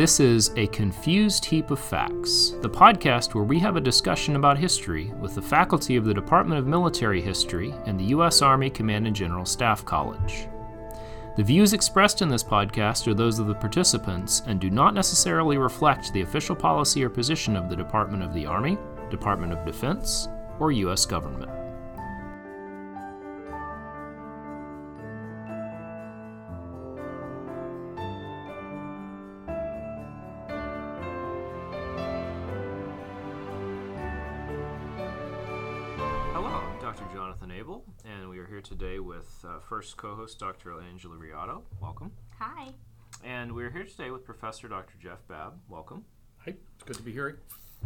This is A Confused Heap of Facts, the podcast where we have a discussion about history with the faculty of the Department of Military History and the U.S. Army Command and General Staff College. The views expressed in this podcast are those of the participants and do not necessarily reflect the official policy or position of the Department of the Army, Department of Defense, or U.S. government. Today with first co-host Dr. Angela Riotto. Welcome. Hi. And we're here today with Professor Dr. Jeff Babb. Welcome. Hi. It's good to be here.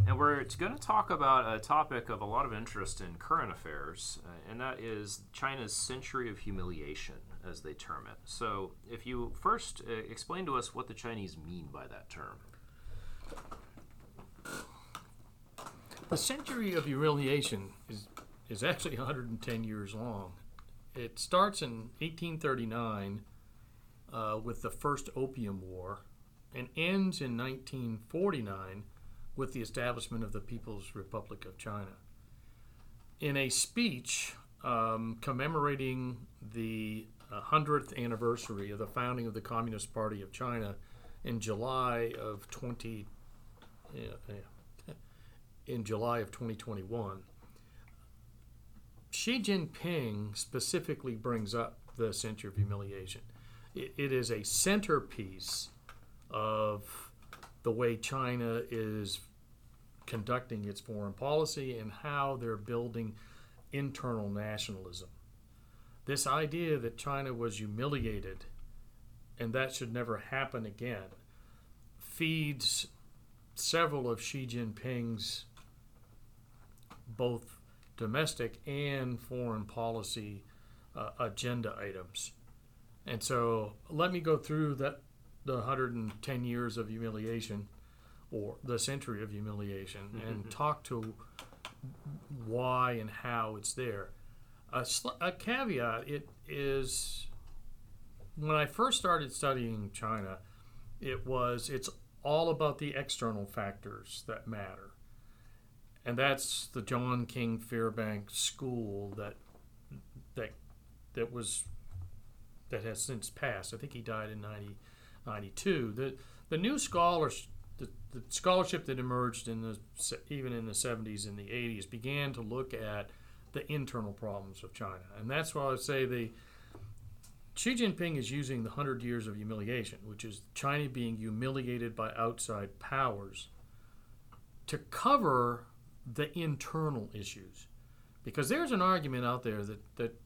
And we're going to talk about a topic of a lot of interest in current affairs, and that is China's century of humiliation, as they term it. So if you first explain to us what the Chinese mean by that term. The century of humiliation is actually 110 years long. It starts in 1839 with the First Opium War and ends in 1949 with the establishment of the People's Republic of China. In a speech commemorating the 100th anniversary of the founding of the Communist Party of China in July of 2021, Xi Jinping specifically brings up the century of humiliation. It is a centerpiece of the way China is conducting its foreign policy and how they're building internal nationalism. This idea that China was humiliated and that should never happen again feeds several of Xi Jinping's both domestic and foreign policy agenda items. And so let me go through the 110 years of humiliation, or the century of humiliation, and talk to why and how it's there. A caveat, it is, when I first started studying China, it's all about the external factors that matter. And that's the John King Fairbanks school that has since passed. I think he died in 1992. The new scholars, the scholarship that emerged even in the 70s and the 80s, began to look at the internal problems of China, and that's why I say Xi Jinping is using the 100 years of humiliation, which is China being humiliated by outside powers, to cover the internal issues, because there's an argument out there that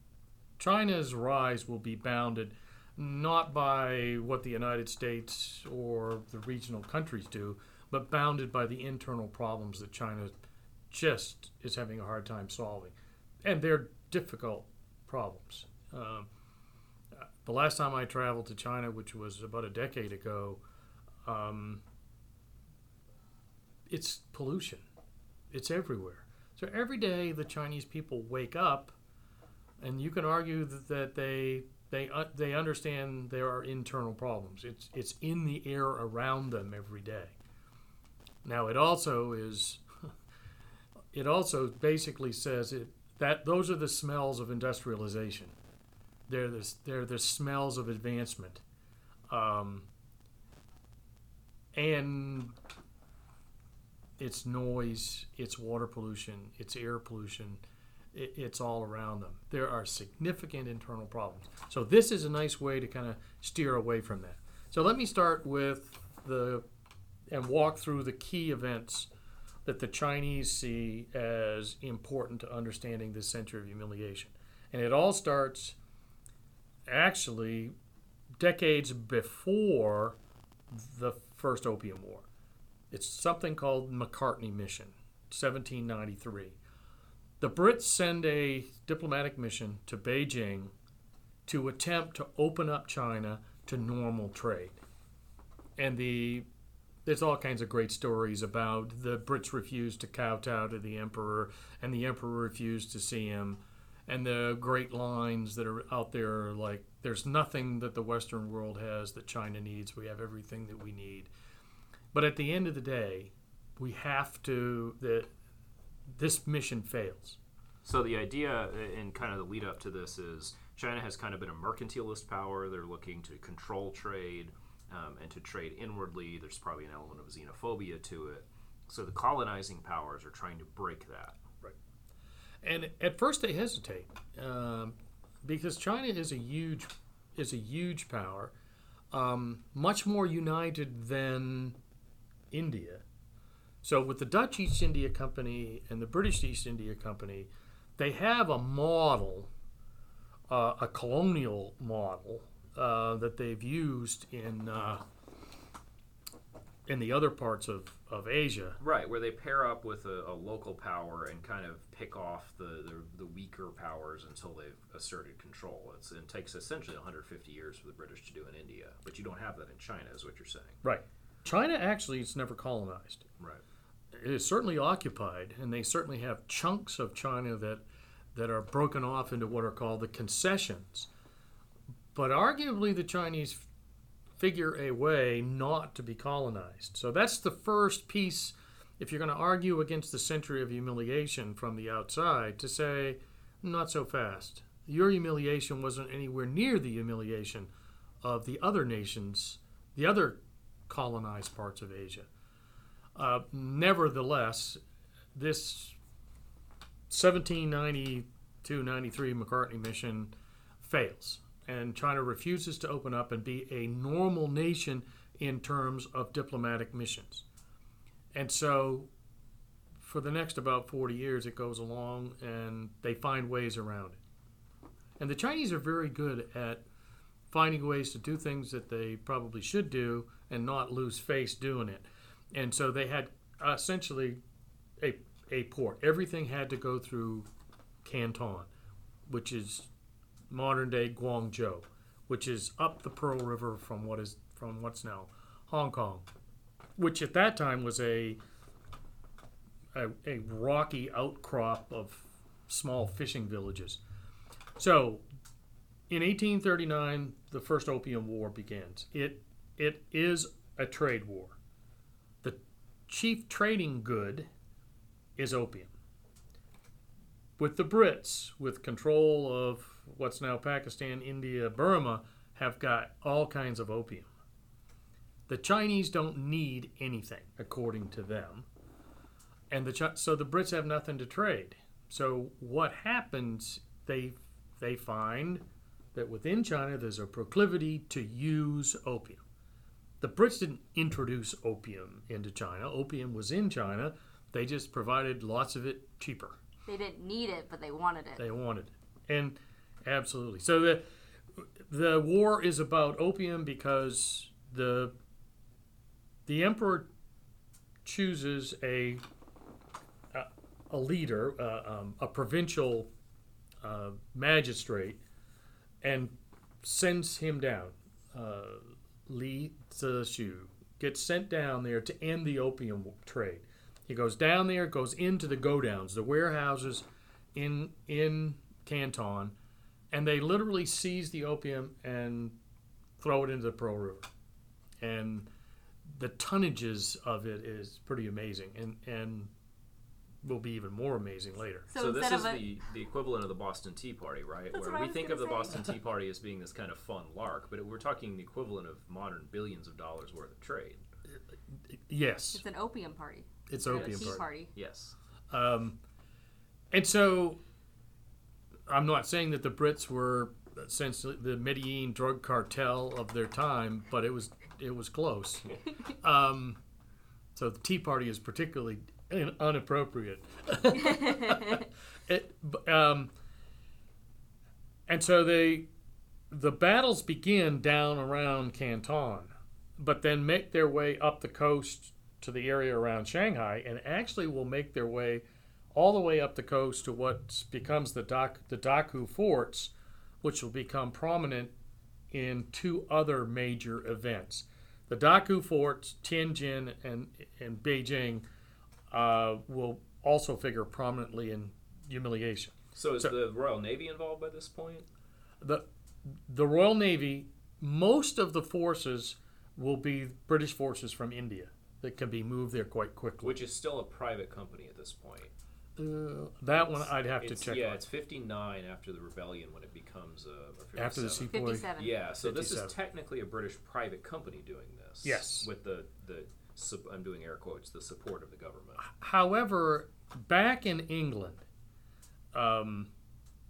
China's rise will be bounded not by what the United States or the regional countries do, but bounded by the internal problems that China just is having a hard time solving, and they're difficult problems. The last time I traveled to China, which was about a decade ago, it's pollution. It's everywhere. So every day the Chinese people wake up, and you can argue that they understand there are internal problems. It's in the air around them every day. Now it also basically says that those are the smells of industrialization. They're the smells of advancement, and it's noise, it's water pollution, it's air pollution, it's all around them. There are significant internal problems. So this is a nice way to kind of steer away from that. So let me start with and walk through the key events that the Chinese see as important to understanding this century of humiliation. And it all starts actually decades before the First Opium War. It's something called Macartney mission, 1793. The Brits send a diplomatic mission to Beijing to attempt to open up China to normal trade. And there's all kinds of great stories about the Brits refused to kowtow to the emperor, and the emperor refused to see him. And the great lines that are out there are like, there's nothing that the Western world has that China needs. We have everything that we need. But at the end of the day, we have to, this mission fails. So the idea in kind of the lead up to this is China has kind of been a mercantilist power. They're looking to control trade and to trade inwardly. There's probably an element of xenophobia to it. So the colonizing powers are trying to break that. Right. And at first they hesitate because China is a huge power, much more united than India. So with the Dutch East India Company and the British East India Company, they have a model, a colonial model that they've used in the other parts of Asia. Right, where they pair up with a local power and kind of pick off the weaker powers until they've asserted control. It takes essentially 150 years for the British to do in India, but you don't have that in China is what you're saying. Right. China actually is never colonized. Right. It is certainly occupied, and they certainly have chunks of China that are broken off into what are called the concessions. But arguably the Chinese figure a way not to be colonized. So that's the first piece, if you're going to argue against the century of humiliation from the outside, to say, not so fast. Your humiliation wasn't anywhere near the humiliation of the other nations, the other colonized parts of Asia. Nevertheless, this 1792-93 Macartney mission fails, and China refuses to open up and be a normal nation in terms of diplomatic missions. And so for the next about 40 years, it goes along, and they find ways around it. And the Chinese are very good at finding ways to do things that they probably should do and not lose face doing it. And so they had essentially a port. Everything had to go through Canton, which is modern-day Guangzhou, which is up the Pearl River from what's now Hong Kong, which at that time was a rocky outcrop of small fishing villages. So in 1839, the First Opium War begins. It is a trade war. The chief trading good is opium. With the Brits, with control of what's now Pakistan, India, Burma, have got all kinds of opium. The Chinese don't need anything, according to them. And so the Brits have nothing to trade. So what happens, they find that within China there's a proclivity to use opium. The Brits didn't introduce opium into China. Opium was in China. They just provided lots of it cheaper. They didn't need it, but they wanted it. They wanted it. And absolutely. So the war is about opium because the emperor chooses a leader, a provincial magistrate, and sends him down. Lee Zexu gets sent down there to end the opium trade. He goes down there, goes into the godowns, the warehouses in Canton, and they literally seize the opium and throw it into the Pearl River. And the tonnages of it is pretty amazing, and will be even more amazing later. So this is the equivalent of the Boston Tea Party, right? Where we think of the Boston Tea Party as being this kind of fun lark, but we're talking the equivalent of modern billions of dollars worth of trade. Yes. It's an opium party. It's an opium party. Yes. And so I'm not saying that the Brits were essentially the Medellin drug cartel of their time, but it was close. So the Tea Party is particularly inappropriate. And so the battles begin down around Canton, but then make their way up the coast to the area around Shanghai, and actually will make their way all the way up the coast to what becomes the Daku forts, which will become prominent in two other major events. The Daku forts, Tianjin and Beijing, will also figure prominently in humiliation. So is the Royal Navy involved by this point? The Royal Navy, most of the forces will be British forces from India. that can be moved there quite quickly. Which is still a private company at this point. That one I'd have to check. Yeah, it's 59 after the rebellion when it becomes a. After the sepoy. 57. Yeah, so 57. This is technically a British private company doing this. Yes. With I'm doing air quotes, the support of the government. However, back in England,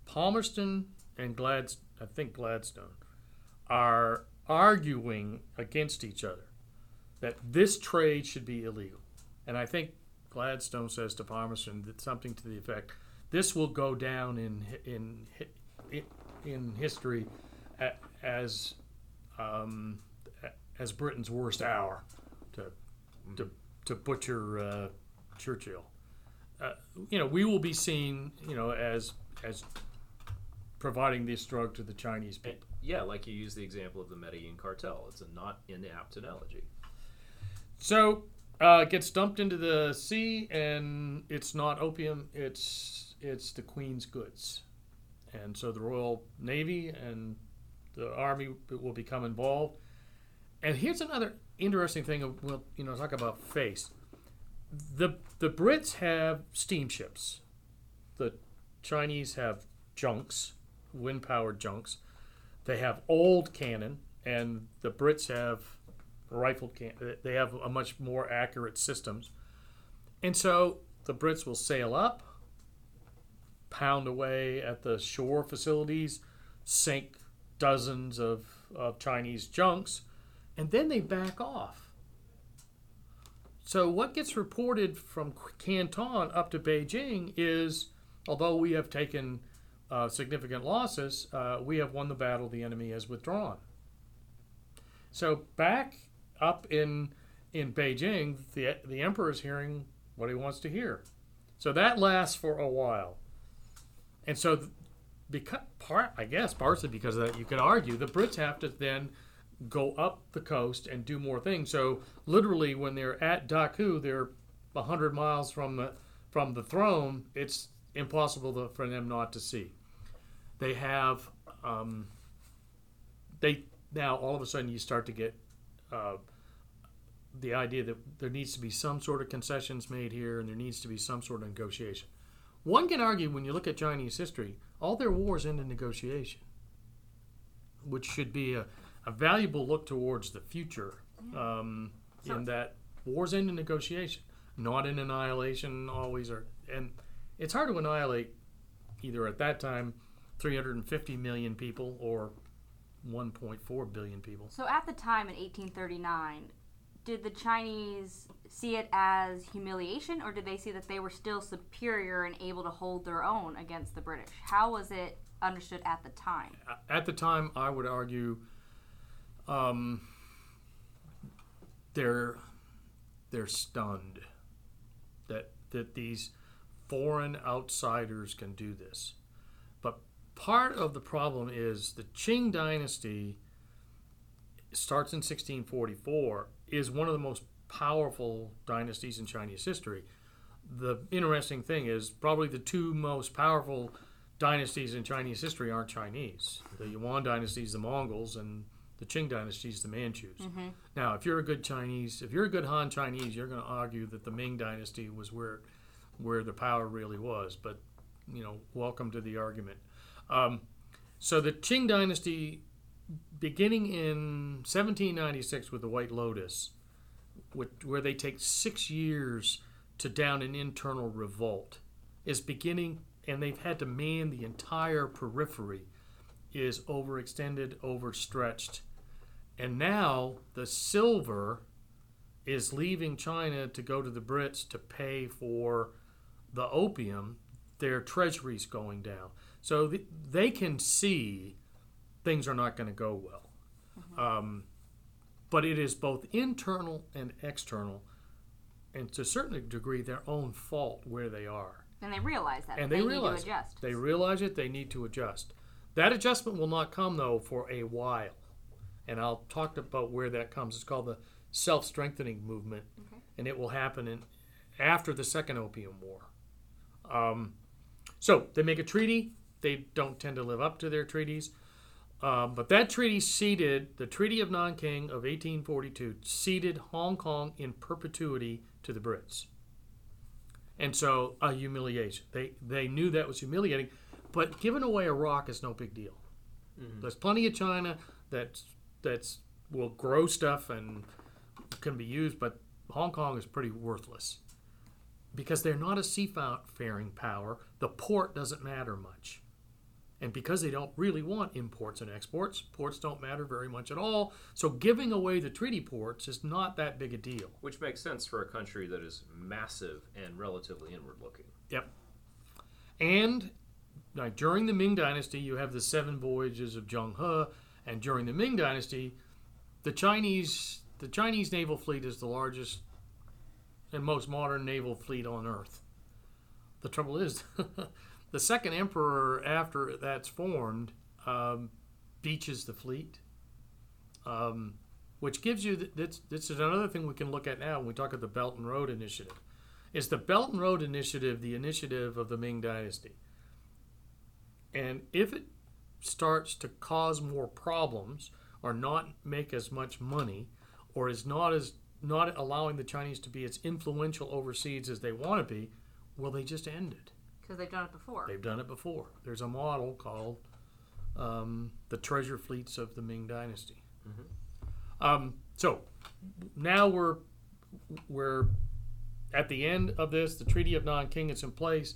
Palmerston and Gladstone are arguing against each other that this trade should be illegal. And I think Gladstone says to Palmerston that something to the effect, this will go down in history as Britain's worst hour, to butcher Churchill. We will be seen, as providing this drug to the Chinese people. Yeah, like you use the example of the Medellin cartel. It's a not inapt analogy. So gets dumped into the sea, and it's not opium, it's the Queen's goods. And so the Royal Navy and the Army will become involved. And here's another interesting thing, talk about face. The Brits have steamships. The Chinese have junks, wind-powered junks. They have old cannon, and the Brits have rifled cannon. They have a much more accurate systems. And so the Brits will sail up, pound away at the shore facilities, sink dozens of Chinese junks, and then they back off. So what gets reported from Canton up to Beijing is, although we have taken significant losses, we have won the battle, the enemy has withdrawn. So back up in Beijing, the emperor is hearing what he wants to hear. So that lasts for a while. And so partially because of that, you could argue the Brits have to then go up the coast and do more things. So literally when they're at Daku, they're 100 miles from the throne. It's impossible for them not to see. They have now all of a sudden you start to get the idea that there needs to be some sort of concessions made here, and there needs to be some sort of negotiation. One can argue, when you look at Chinese history, all their wars end in negotiation, which should be a valuable look towards the future, in that wars end in negotiation, not in annihilation always. And it's hard to annihilate either at that time 350 million people or 1.4 billion people. So at the time in 1839, did the Chinese see it as humiliation, or did they see that they were still superior and able to hold their own against the British? How was it understood at the time? At the time, I would argue they're stunned that these foreign outsiders can do this. But part of the problem is the Qing dynasty starts in 1644, is one of the most powerful dynasties in Chinese history. The interesting thing is probably the two most powerful dynasties in Chinese history aren't Chinese. The Yuan dynasty is the Mongols, and the Qing dynasty is the Manchus. Mm-hmm. Now, if you're a good Han Chinese, you're going to argue that the Ming dynasty was where the power really was. But, welcome to the argument. So the Qing dynasty, beginning in 1796 with the White Lotus, where they take 6 years to down an internal revolt, is beginning, and they've had to man the entire periphery, is overextended, overstretched. And now the silver is leaving China to go to the Brits to pay for the opium. Their treasury's going down. So they can see things are not going to go well. Mm-hmm. But it is both internal and external, and to a certain degree their own fault where they are. And they realize that. And they realize need to adjust. They realize it. They need to adjust. That adjustment will not come, though, for a while. And I'll talk about where that comes. It's called the self-strengthening movement, okay, and it will happen after the Second Opium War. So they make a treaty. They don't tend to live up to their treaties. But that treaty ceded, the Treaty of Nanjing of 1842, ceded Hong Kong in perpetuity to the Brits. And so, a humiliation. They knew that was humiliating, but giving away Iraq is no big deal. Mm-hmm. There's plenty of China that's will grow stuff and can be used, but Hong Kong is pretty worthless because they're not a seafaring power. The port doesn't matter much. And because they don't really want imports and exports, ports don't matter very much at all. So giving away the treaty ports is not that big a deal. Which makes sense for a country that is massive and relatively inward-looking. Yep. And now, during the Ming Dynasty, you have the Seven Voyages of Zheng He. And during the Ming Dynasty, the Chinese naval fleet is the largest and most modern naval fleet on Earth. The trouble is... The second emperor after that's formed beaches the fleet, which gives you, this is another thing we can look at now when we talk about the Belt and Road Initiative. Is the Belt and Road Initiative the initiative of the Ming Dynasty? And if it starts to cause more problems or not make as much money or is not allowing the Chinese to be as influential overseas as they want to be, well, they just end it. Because they've done it before. They've done it before. There's a model called the treasure fleets of the Ming Dynasty. Mm-hmm. So now we're at the end of this. The Treaty of Nanjing is in place.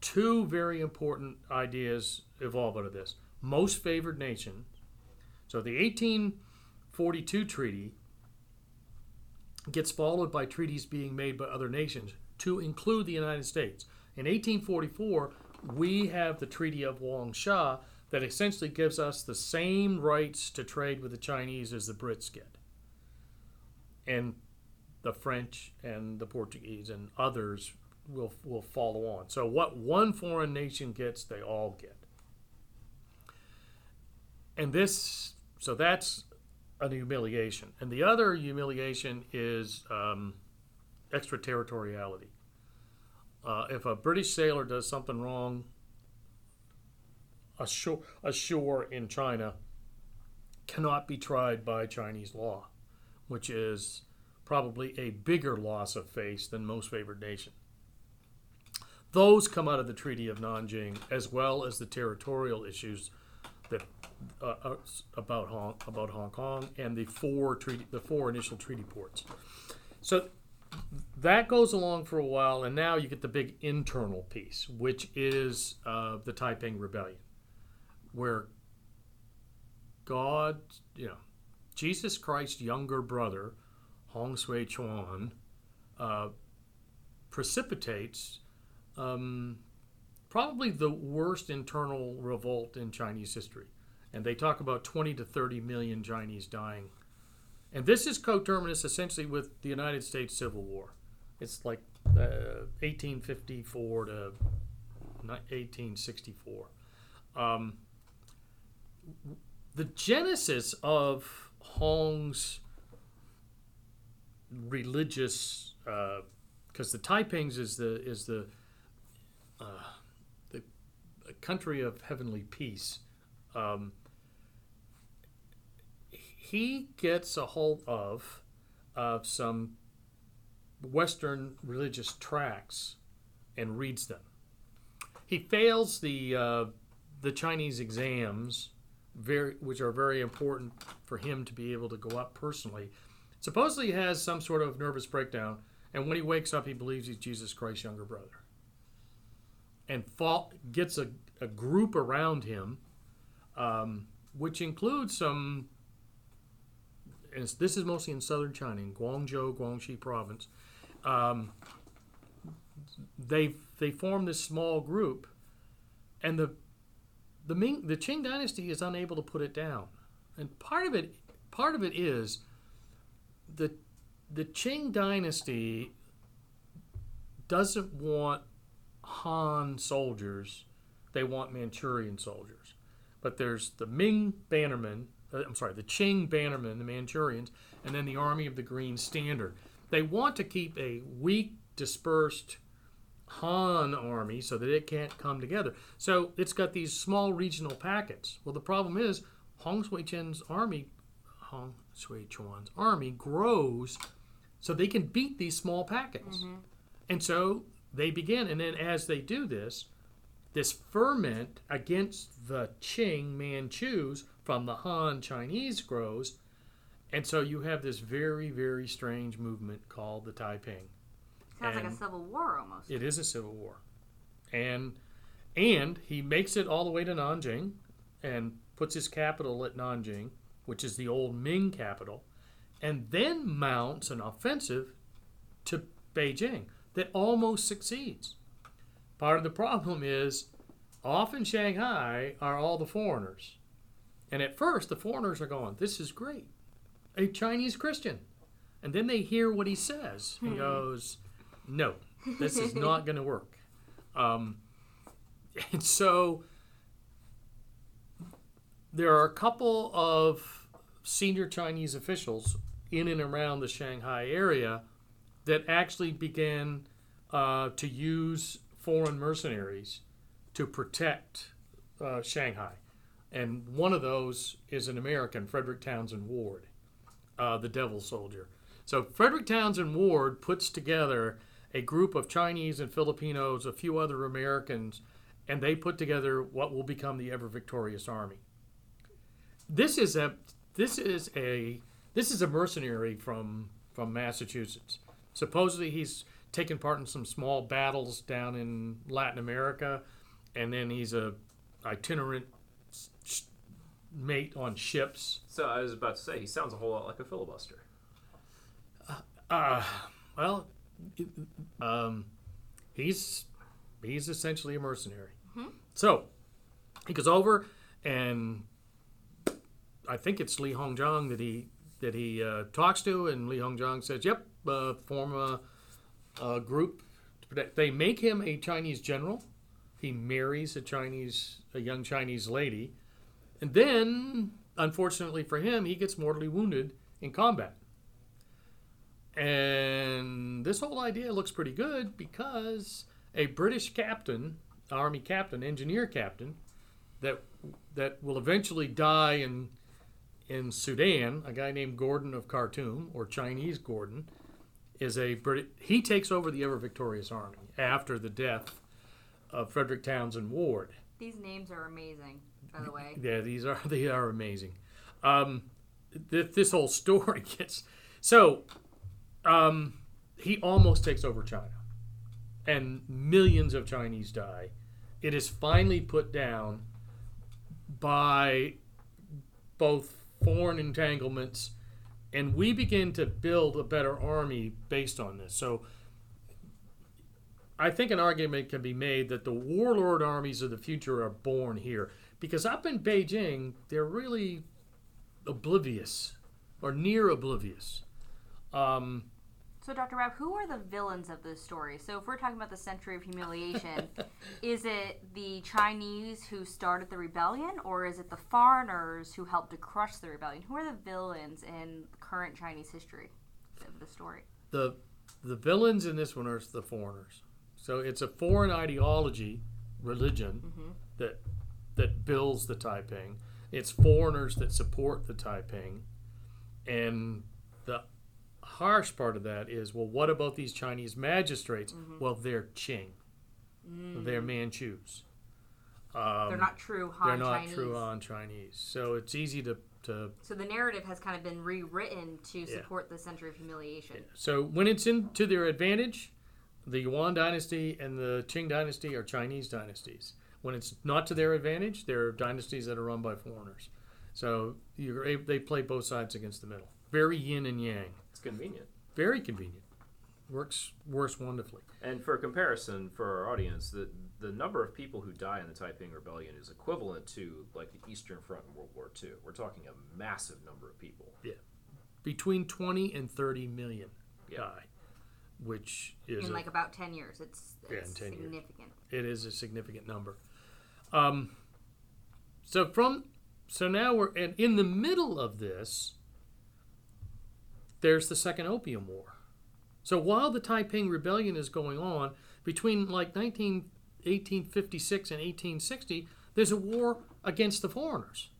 Two very important ideas evolve out of this. Most favored nation. So the 1842 treaty gets followed by treaties being made by other nations to include the United States. In 1844, we have the Treaty of Wangsha that essentially gives us the same rights to trade with the Chinese as the Brits get. And the French and the Portuguese and others will follow on. So what one foreign nation gets, they all get. And this, so that's a humiliation. And the other humiliation is extraterritoriality. If a British sailor does something wrong ashore in China, cannot be tried by Chinese law, which is probably a bigger loss of face than most favored nation. Those come out of the Treaty of Nanjing, as well as the territorial issues that about Hong Kong and the four initial treaty ports. So. That goes along for a while, and now you get the big internal piece, which is the Taiping Rebellion, where Jesus Christ's younger brother, Hong Sui Chuan, precipitates probably the worst internal revolt in Chinese history. And they talk about 20 to 30 million Chinese dying. And this is coterminous essentially with the United States Civil War. It's like 1854 to 1864. The genesis of Hong's religious, because the Taipings is the country of heavenly peace. He gets a hold of some Western religious tracts and reads them. He fails the Chinese exams, which are very important for him to be able to go up personally. Supposedly he has some sort of nervous breakdown, and when he wakes up, he believes he's Jesus Christ's younger brother. And gets a group around him, which includes some... And this is mostly in southern China, in Guangzhou, Guangxi province. They form this small group, and the Qing dynasty is unable to put it down. And part of it is the Qing dynasty doesn't want Han soldiers; they want Manchurian soldiers. But there's the Ming bannermen. The Qing bannermen, the Manchurians, and then the Army of the Green Standard. They want to keep a weak, dispersed Han army so that it can't come together. So it's got these small regional packets. Well, the problem is Hong Sui-chon's army grows so they can beat these small packets. Mm-hmm. And so they begin. And then as they do this, this ferment against the Qing Manchus from the Han Chinese grows. And so you have this very, very strange movement called the Taiping. Sounds like a civil war almost. It is a civil war. And he makes it all the way to Nanjing and puts his capital at Nanjing, which is the old Ming capital, and then mounts an offensive to Beijing that almost succeeds. Part of the problem is off in Shanghai are all the foreigners. And at first the foreigners are going, this is great. A Chinese Christian. And then they hear what he says. He goes, no, this is not going to work. And so there are a couple of senior Chinese officials in and around the Shanghai area that actually began to use foreign mercenaries to protect Shanghai. And one of those is an American, Frederick Townsend Ward, the Devil Soldier. So Frederick Townsend Ward puts together a group of Chinese and Filipinos, a few other Americans, and they put together what will become the Ever Victorious Army. This is a mercenary from Massachusetts. Supposedly he's taken part in some small battles down in Latin America, and then he's a itinerant mate on ships. So I was about to say, he sounds a whole lot like a filibuster. He's essentially a mercenary. Mm-hmm. So he goes over, and I think it's Lee Hong Zhang that he talks to, and Lee Hong Zhang says, "Yep, form a group to protect." They make him a Chinese general. He marries a young Chinese lady, and then, unfortunately for him, he gets mortally wounded in combat. And this whole idea looks pretty good because a British captain, army captain, engineer captain, that will eventually die in Sudan, a guy named Gordon of Khartoum, or Chinese Gordon, he takes over the Ever Victorious Army after the death of Frederick Townsend Ward. These names are amazing, by the way. Yeah, they are amazing. This whole story gets so. He almost takes over China, and millions of Chinese die. It is finally put down by both foreign entanglements, and we begin to build a better army based on this. So I think an argument can be made that the warlord armies of the future are born here, because up in Beijing, they're really oblivious or near oblivious. So, Dr. Rapp, who are the villains of this story? So, if we're talking about the century of humiliation, is it the Chinese who started the rebellion, or is it the foreigners who helped to crush the rebellion? Who are the villains in current Chinese history of the story? The villains in this one are the foreigners. So, it's a foreign ideology, religion, mm-hmm. that builds the Taiping. It's foreigners that support the Taiping, and the harsh part of that is, well, what about these Chinese magistrates? Mm-hmm. Well, they're Qing. Mm. They're Manchus. They're not true Han Chinese. So it's easy to... So the narrative has kind of been rewritten to support the century of humiliation. Yeah. So when it's to their advantage, the Yuan dynasty and the Qing dynasty are Chinese dynasties. When it's not to their advantage, they're dynasties that are run by foreigners. So they play both sides against the middle. Very yin and yang. It's convenient. Very convenient. Works wonderfully. And for comparison, for our audience, the number of people who die in the Taiping Rebellion is equivalent to, like, the Eastern Front in World War II. We're talking a massive number of people. Yeah. Between 20 and 30 million die, which is... In, about 10 years. It's significant. Years. It is a significant number. So now we're... And in the middle of this... There's the Second Opium War. So while the Taiping Rebellion is going on, between like 1856 and 1860, there's a war against the foreigners,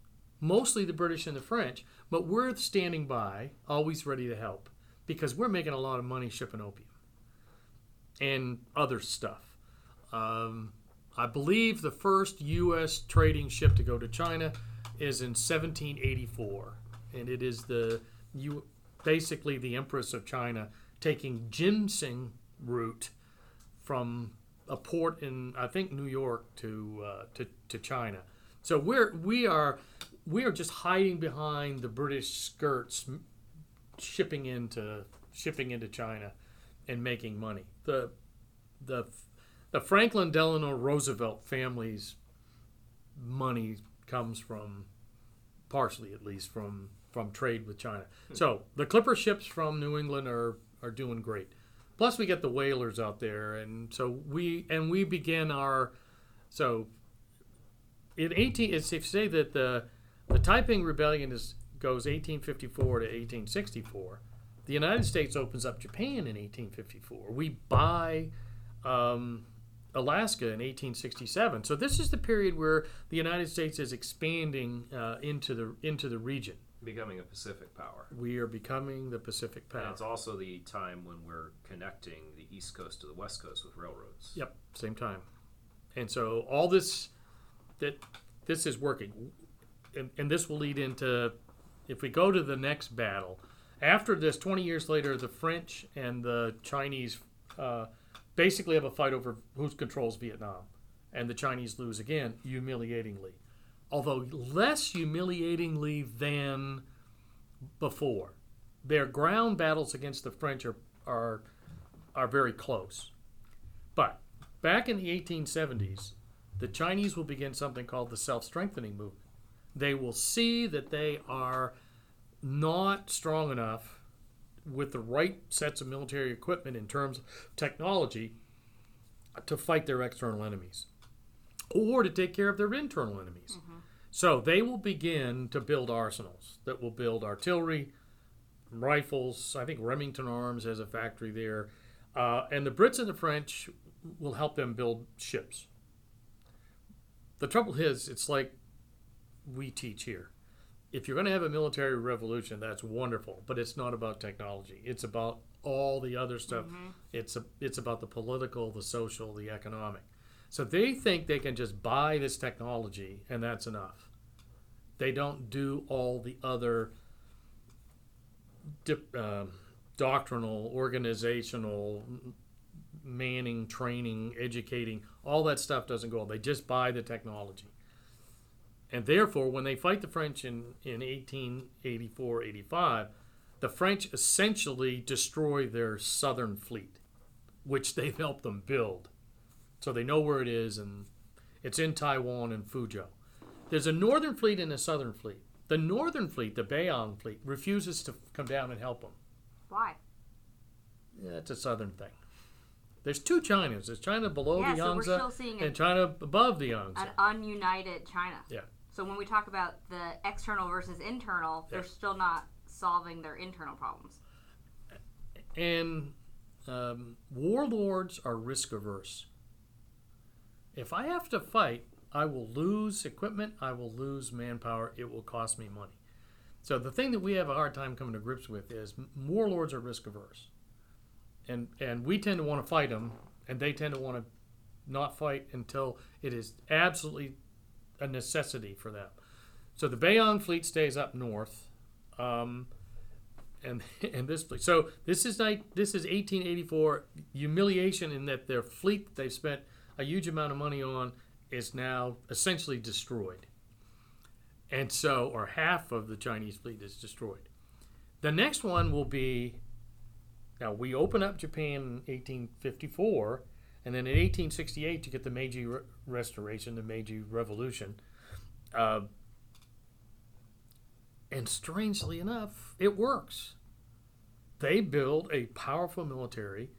mostly the British and the French, but we're standing by, always ready to help, because we're making a lot of money shipping opium and other stuff. I believe the first U.S. trading ship to go to China is in 1784, and it is basically the Empress of China taking ginseng root from a port in, I think, New York to China. So we are just hiding behind the British skirts, shipping into China, and making money. The Franklin Delano Roosevelt family's money comes from, partially at least, from trade with China. So the clipper ships from New England are doing great. Plus we get the whalers out there, and so we begin our. So in it's if you say that the Taiping Rebellion goes 1854 to 1864. The United States opens up Japan in 1854. We buy Alaska in 1867. So this is the period where the United States is expanding into the region, becoming a Pacific power. We are becoming the Pacific power. And it's also the time when we're connecting the East Coast to the West Coast with railroads. Yep, same time. And so all this, this is working. And this will lead into, if we go to the next battle, after this, 20 years later, the French and the Chinese basically have a fight over who controls Vietnam. And the Chinese lose again, humiliatingly. Although less humiliatingly than before. Their ground battles against the French are very close. But back in the 1870s, the Chinese will begin something called the self-strengthening movement. They will see that they are not strong enough with the right sets of military equipment in terms of technology to fight their external enemies or to take care of their internal enemies. Mm-hmm. So they will begin to build arsenals that will build artillery, rifles. I think Remington Arms has a factory there. And the Brits and the French will help them build ships. The trouble is, it's like we teach here. If you're going to have a military revolution, that's wonderful, but it's not about technology. It's about all the other stuff. Mm-hmm. It's about the political, the social, the economic. So they think they can just buy this technology and that's enough. They don't do all the other doctrinal, organizational, manning, training, educating. All that stuff doesn't go on. They just buy the technology. And therefore, when they fight the French in 1884-85, the French essentially destroy their southern fleet, which they've helped them build. So they know where it is, and it's in Taiwan and Fuzhou. There's a northern fleet and a southern fleet. The northern fleet, the Beiyang fleet, refuses to come down and help them. Why? Yeah, it's a southern thing. There's two Chinas. There's China below the Yangtze and China above the Yangtze. An ununited China. Yeah. So when we talk about the external versus internal, they're still not solving their internal problems. And warlords are risk-averse. If I have to fight, I will lose equipment, I will lose manpower, it will cost me money. So the thing that we have a hard time coming to grips with is warlords are risk averse. And we tend to want to fight them, and they tend to want to not fight until it is absolutely a necessity for them. So the Beiyang fleet stays up north, and this fleet. So this is 1884, humiliation in that their fleet that they've spent a huge amount of money on is now essentially destroyed. And so, or half of the Chinese fleet is destroyed. The next one will be, now we open up Japan in 1854, and then in 1868 you get the Meiji Restoration, the Meiji Revolution. And strangely enough, it works. They build a powerful military.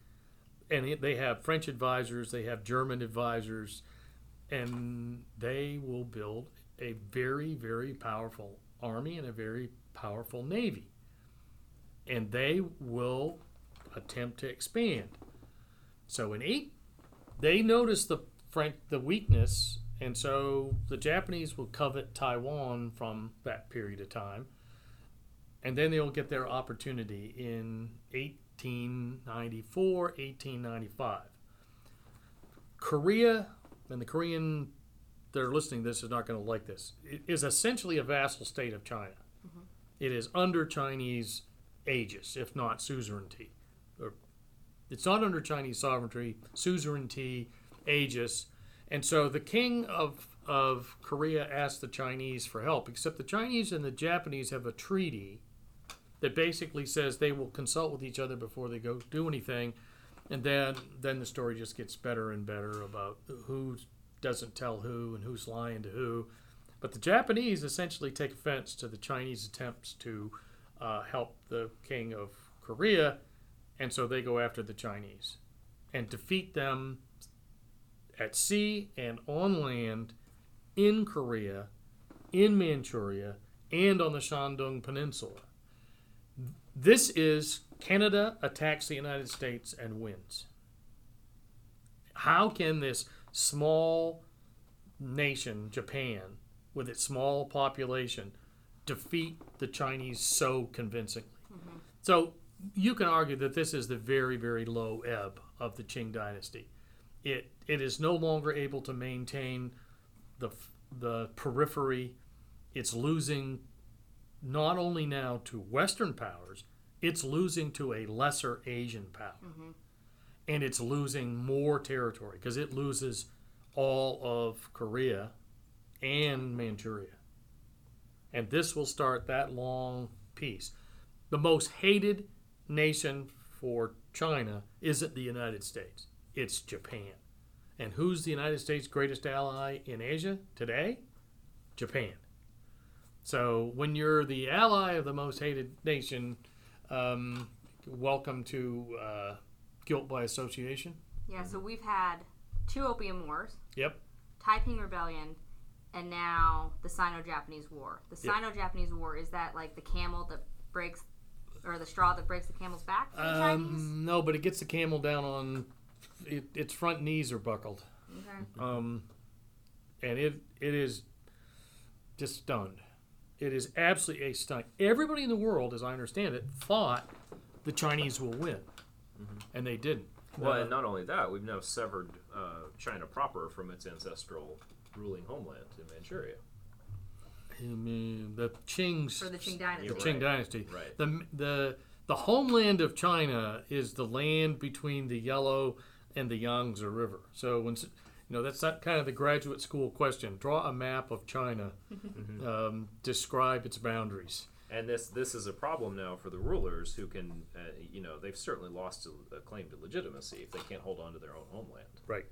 And they have French advisors, they have German advisors, and they will build a very, very powerful army and a very powerful navy. And they will attempt to expand. So in They noticed the weakness, and so the Japanese will covet Taiwan from that period of time, and then they'll get their opportunity in 1894, 1895. Korea, and the Korean that are listening to this is not going to like this, it is essentially a vassal state of China. Mm-hmm. It is under Chinese aegis, if not suzerainty. It's not under Chinese sovereignty, suzerainty, aegis. And so the king of Korea asked the Chinese for help, except the Chinese and the Japanese have a treaty that basically says they will consult with each other before they go do anything. And then the story just gets better and better about who doesn't tell who and who's lying to who. But the Japanese essentially take offense to the Chinese attempts to help the king of Korea, and so they go after the Chinese and defeat them at sea and on land in Korea, in Manchuria, and on the Shandong Peninsula. This is Canada attacks the United States and wins. How can this small nation, Japan, with its small population, defeat the Chinese so convincingly? Mm-hmm. So you can argue that this is the very, very low ebb of the Qing dynasty. It is no longer able to maintain the periphery. It's losing not only now to Western powers, it's losing to a lesser Asian power. Mm-hmm. And it's losing more territory because it loses all of Korea and Manchuria. And this will start that long peace. The most hated nation for China isn't the United States. It's Japan. And who's the United States' greatest ally in Asia today? Japan. So when you're the ally of the most hated nation, welcome to guilt by association. Yeah, so we've had two Opium Wars. Yep. Taiping Rebellion, and now the Sino-Japanese War. The Sino-Japanese War, is that like the camel that breaks, or the straw that breaks the camel's back for the Chinese? No, but it gets the camel down on, its front knees are buckled. Okay. And it is just stunned. It is absolutely a stunt. Everybody in the world, as I understand it, thought the Chinese will win, mm-hmm. and they didn't. Well, and not only that, we've now severed China proper from its ancestral ruling homeland in Manchuria. The Qing's... Or the Qing dynasty. The Qing dynasty. Right. The homeland of China is the land between the Yellow and the Yangtze River. So when... that's not kind of the graduate school question. Draw a map of China, mm-hmm. Describe its boundaries. And this is a problem now for the rulers who can, they've certainly lost a claim to legitimacy if they can't hold on to their own homeland. Right.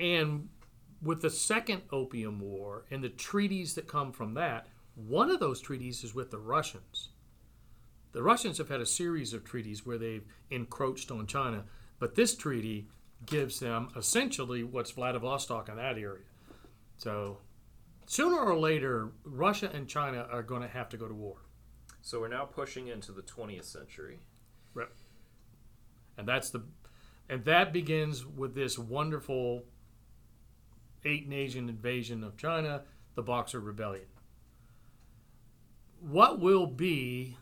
And with the Second Opium War and the treaties that come from that, one of those treaties is with the Russians. The Russians have had a series of treaties where they've encroached on China, but this treaty gives them essentially what's Vladivostok in that area. So sooner or later, Russia and China are going to have to go to war. So we're now pushing into the 20th century. Right. And that begins with this wonderful eight-nation invasion of China, the Boxer Rebellion. What will be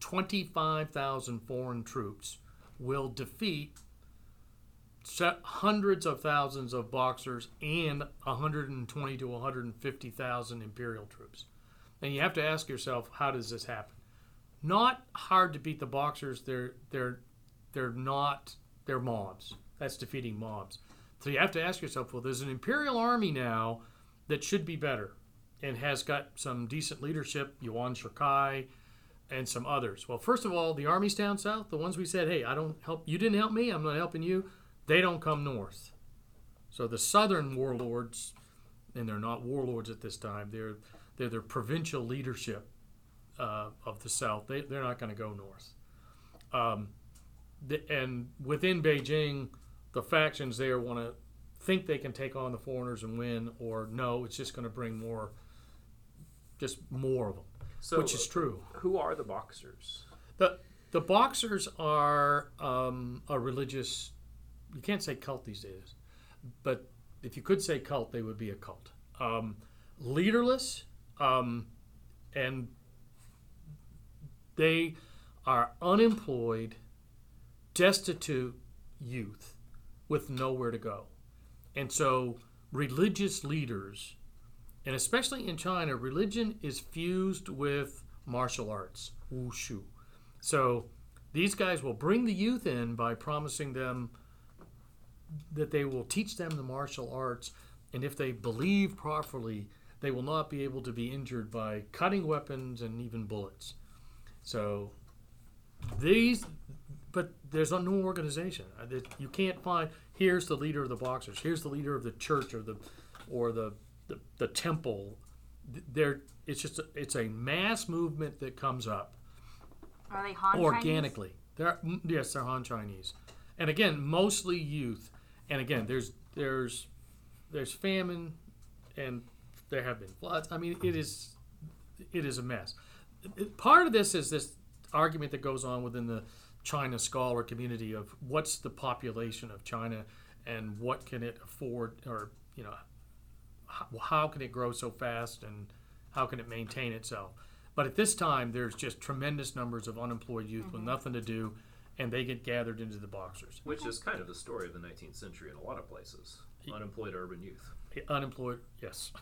25,000 foreign troops will defeat hundreds of thousands of Boxers and 120 to 150,000 imperial troops. And you have to ask yourself, how does this happen? Not hard to beat the Boxers. They're mobs. That's defeating mobs. So you have to ask yourself, well, there's an imperial army now that should be better and has got some decent leadership, Yuan Shikai and some others. Well, first of all, the armies down south, the ones we said, hey, I don't help, you didn't help me, I'm not helping you. They don't come north. So the southern warlords, and they're not warlords at this time, they're their provincial leadership of the south. They're not going to go north. And within Beijing, the factions there want to think they can take on the foreigners and win, or no, it's just going to bring more of them, so, which is true. Who are the Boxers? The The Boxers are a religious, you can't say cult these days, but if you could say cult, they would be a cult. Leaderless, and they are unemployed, destitute youth with nowhere to go. And so religious leaders, and especially in China, religion is fused with martial arts, wushu. So these guys will bring the youth in by promising them that they will teach them the martial arts, and if they believe properly, they will not be able to be injured by cutting weapons and even bullets. So these, but there's no organization. You can't find, here's the leader of the Boxers, here's the leader of the church or the temple. There, it's just it's a mass movement that comes up. Are they Han organically? Chinese? Yes, they're Han Chinese, and again, mostly youth. And again, there's famine, and there have been floods. I mean, it is a mess. Part of this is this argument that goes on within the China scholar community of what's the population of China, and what can it afford, or you know, how can it grow so fast, and how can it maintain itself. But at this time, there's just tremendous numbers of unemployed youth with nothing to do, and they get gathered into the Boxers. Which is kind of the story of the 19th century in a lot of places. Unemployed urban youth. Unemployed, yes.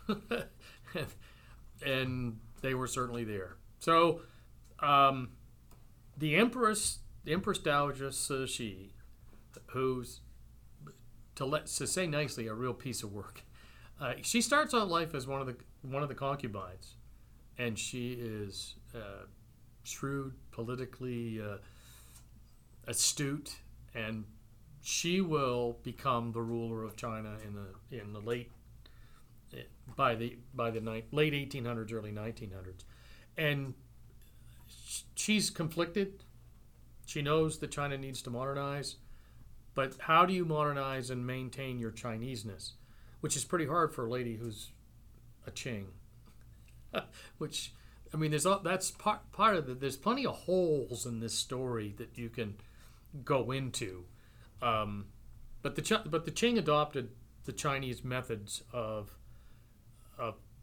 And they were certainly there. So the Empress Dowager Cixi, who's, to say nicely, a real piece of work. She starts out life as one of the concubines. And she is shrewd, politically astute, and she will become the ruler of China in the late late 1800s, early 1900s. And she's conflicted. She knows that China needs to modernize, but how do you modernize and maintain your Chineseness, which is pretty hard for a lady who's a Qing. Which, I mean, that's part of it. There's plenty of holes in this story that you can go into, but the Qing adopted the Chinese methods of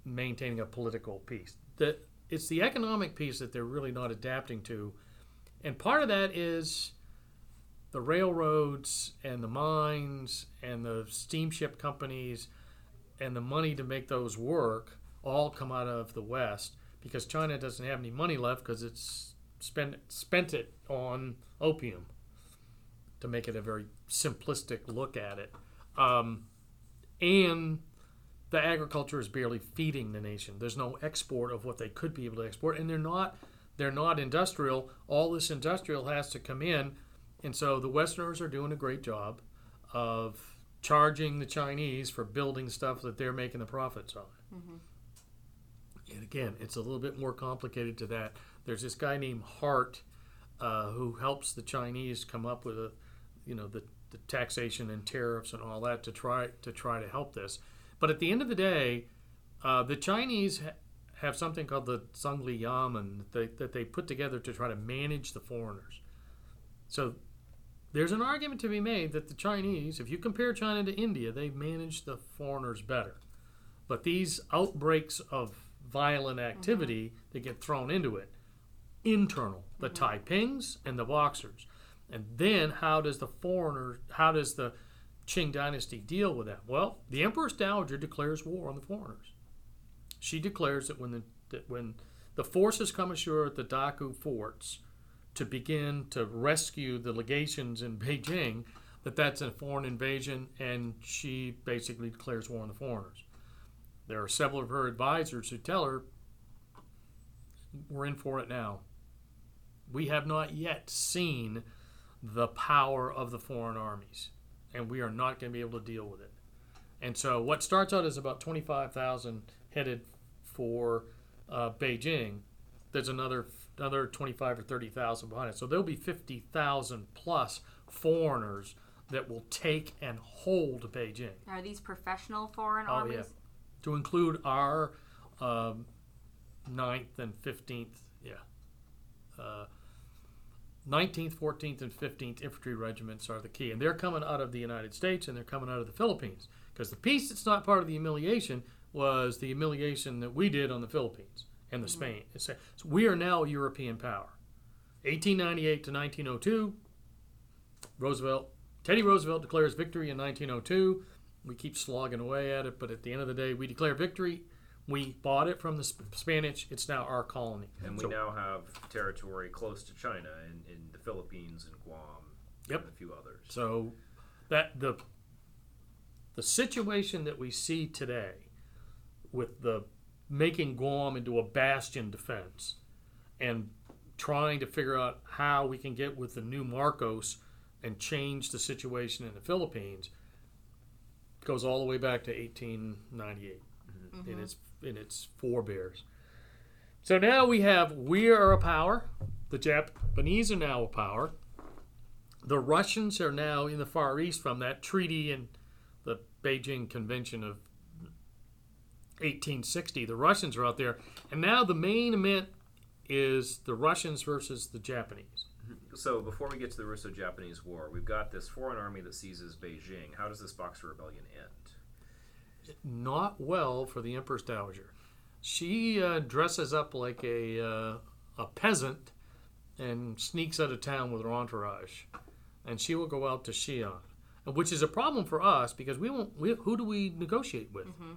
maintaining a political peace. It's the economic piece that they're really not adapting to, and part of that is the railroads and the mines and the steamship companies and the money to make those work. All come out of the West because China doesn't have any money left because it's spent it on opium, to make it a very simplistic look at it. And the agriculture is barely feeding the nation. There's no export of what they could be able to export, and they're not industrial. All this industrial has to come in, and so the Westerners are doing a great job of charging the Chinese for building stuff that they're making the profits on. Mm-hmm. And again, it's a little bit more complicated to that. There's this guy named Hart who helps the Chinese come up with the taxation and tariffs and all that to try to help this. But at the end of the day, the Chinese have something called the Zhongli Yamen that they put together to try to manage the foreigners. So there's an argument to be made that the Chinese, if you compare China to India, they manage the foreigners better. But these outbreaks of violent activity that get thrown into it, internal, the Taipings and the Boxers. And then how does the Qing dynasty deal with that? Well, the Empress Dowager declares war on the foreigners. She declares that when the forces come ashore at the Daku forts to begin to rescue the legations in Beijing, that's a foreign invasion, and she basically declares war on the foreigners. There are several of her advisors who tell her, we're in for it now. We have not yet seen the power of the foreign armies, and we are not going to be able to deal with it. And so what starts out as about 25,000 headed for Beijing, there's another 25 or 30,000 behind it. So there'll be 50,000 plus foreigners that will take and hold Beijing. Are these professional foreign armies? Oh, yeah. To include our 9th and 15th, 19th, 14th, and 15th infantry regiments are the key. And they're coming out of the United States and they're coming out of the Philippines. Because the piece that's not part of the humiliation was the humiliation that we did on the Philippines and the Spain. So we are now a European power. 1898 to 1902, Teddy Roosevelt declares victory in 1902. We keep slogging away at it, but at the end of the day, we declare victory. We bought it from the Spanish. It's now our colony. And we now have territory close to China in the Philippines and Guam and a few others. So that the situation that we see today with the making Guam into a bastion defense and trying to figure out how we can get with the new Marcos and change the situation in the Philippines goes all the way back to 1898 in its forebears. So now we are a power. The Japanese are now a power. The Russians are now in the Far East from that treaty and the Beijing Convention of 1860. The Russians are out there. And now the main event is the Russians versus the Japanese. So before we get to the Russo-Japanese War, we've got this foreign army that seizes Beijing. How does this Boxer Rebellion end? Not well for the Empress Dowager. She dresses up like a peasant and sneaks out of town with her entourage. And she will go out to Xi'an, which is a problem for us because who do we negotiate with? Mm-hmm.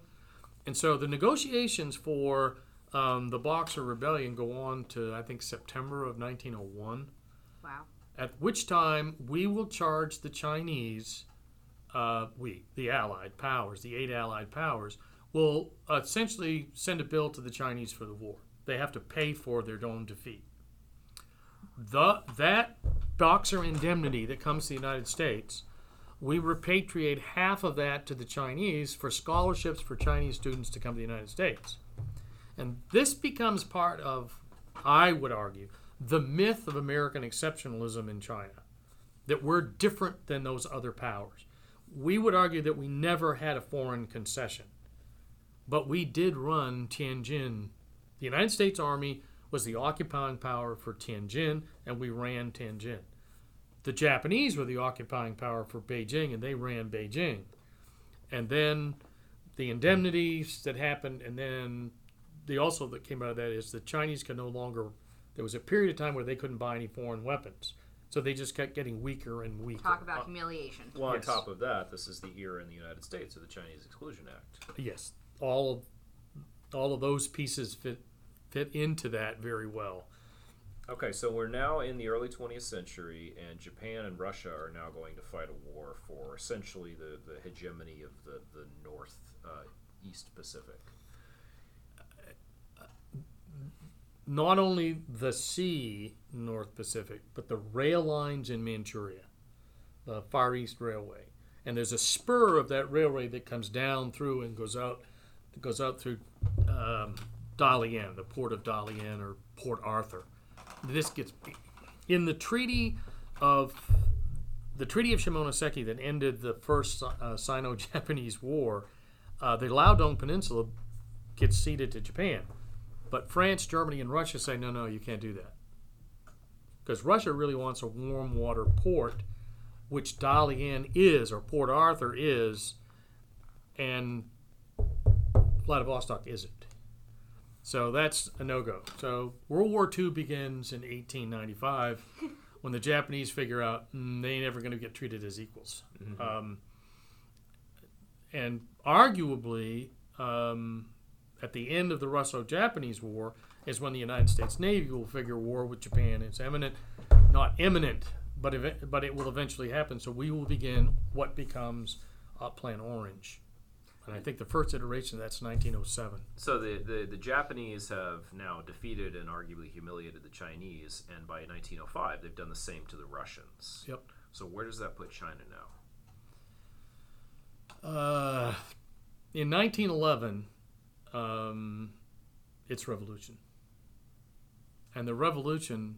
And so the negotiations for the Boxer Rebellion go on to, I think, September of 1901. Wow. At which time we will charge the Chinese, the Allied powers, the 8 Allied powers, will essentially send a bill to the Chinese for the war. They have to pay for their own defeat. That Boxer indemnity that comes to the United States, we repatriate half of that to the Chinese for scholarships for Chinese students to come to the United States. And this becomes part of, I would argue, the myth of American exceptionalism in China, that we're different than those other powers. We would argue that we never had a foreign concession, but we did run Tianjin. The United States Army was the occupying power for Tianjin, and we ran Tianjin. The Japanese were the occupying power for Beijing, and they ran Beijing. And then the indemnities that happened, and then also that came out of that is the Chinese could no longer, there was a period of time where they couldn't buy any foreign weapons. So they just kept getting weaker and weaker. Talk about humiliation. Well, yes. On top of that, this is the era in the United States of the Chinese Exclusion Act. Yes. All of those pieces fit into that very well. Okay, so we're now in the early 20th century, and Japan and Russia are now going to fight a war for essentially the hegemony of the North East Pacific. Not only the sea, North Pacific, but the rail lines in Manchuria, the Far East Railway. And there's a spur of that railway that comes down through and goes out through Dalian, the port of Dalian or Port Arthur. This gets in the Treaty of Shimonoseki that ended the first Sino-Japanese War. The Liaodong Peninsula gets ceded to Japan. But France, Germany, and Russia say, no, you can't do that. Because Russia really wants a warm water port, which Dalian is, or Port Arthur is, and Vladivostok isn't. So that's a no-go. So World War II begins in 1895 when the Japanese figure out they ain't ever going to get treated as equals. Mm-hmm. And arguably... at the end of the Russo-Japanese War is when the United States Navy will figure war with Japan. It's not imminent, but it will eventually happen. So we will begin what becomes Plan Orange. And I think the first iteration of that's 1907. So the Japanese have now defeated and arguably humiliated the Chinese, and by 1905 they've done the same to the Russians. Yep. So where does that put China now? In 1911... it's revolution. And the revolution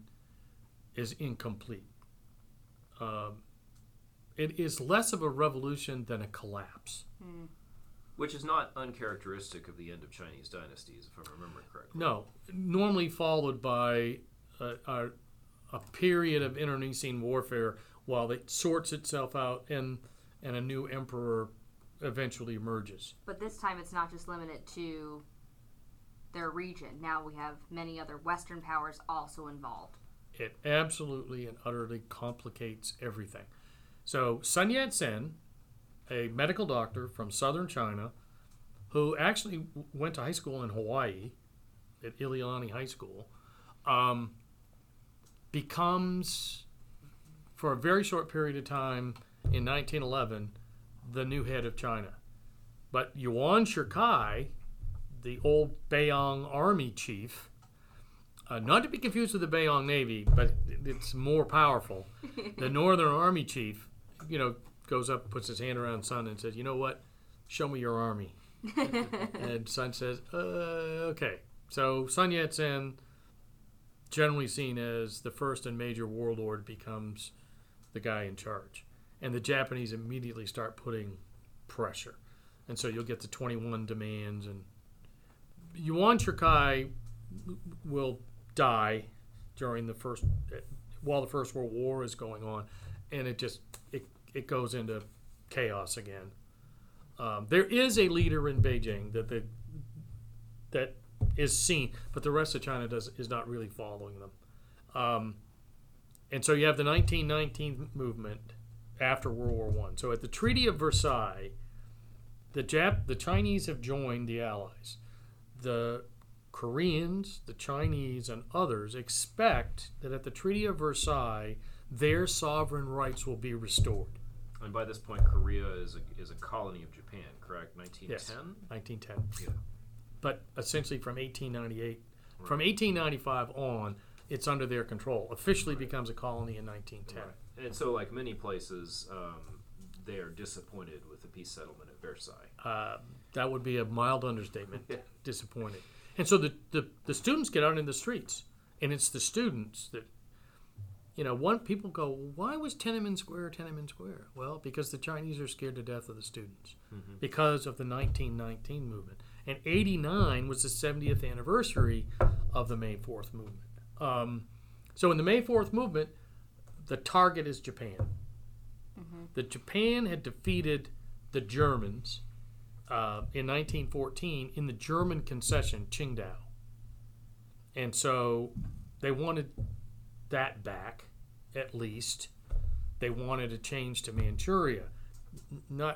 is incomplete. It is less of a revolution than a collapse. Mm. Which is not uncharacteristic of the end of Chinese dynasties, if I remember correctly. No. Normally followed by a period of internecine warfare while it sorts itself out and a new emperor eventually emerges. But this time it's not just limited to their region. Now we have many other Western powers also involved. It absolutely and utterly complicates everything. So Sun Yat-sen, a medical doctor from southern China, who actually went to high school in Hawaii, at Iliani High School, becomes, for a very short period of time in 1911, the new head of China. But Yuan Shikai, the old Beiyang army chief, not to be confused with the Beiyang Navy, but it's more powerful, the northern army chief, you know, goes up, puts his hand around Sun and says, you know what, show me your army. And Sun says, okay. So Sun Yat-sen, generally seen as the first and major warlord, becomes the guy in charge. And the Japanese immediately start putting pressure. And so you'll get the 21 demands. And Yuan Shikai will die during the first, while the First World War is going on. And it just, it goes into chaos again. There is a leader in Beijing that is seen, but the rest of China is not really following them. And so you have the 1919 movement after World War I. So at the Treaty of Versailles, the Chinese have joined the Allies. The Koreans, the Chinese, and others expect that at the Treaty of Versailles, their sovereign rights will be restored. And by this point, Korea is a colony of Japan, correct? 1910? Yes, 1910. Yeah. But essentially from 1898, right. From 1895 on, it's under their control. Officially right. Becomes a colony in 1910. Right. And so like many places, they are disappointed with the peace settlement at Versailles. That would be a mild understatement, disappointed. And so the students get out in the streets, and it's the students that, you know, people go, why was Tiananmen Square Tiananmen Square? Well, because the Chinese are scared to death of the students mm-hmm. because of the 1919 movement. And 89 was the 70th anniversary of the May 4th movement. So in the May 4th movement, the target is Japan. Mm-hmm. The Japan had defeated the Germans in 1914 in the German concession, Qingdao. And so they wanted that back, at least. They wanted a change to Manchuria.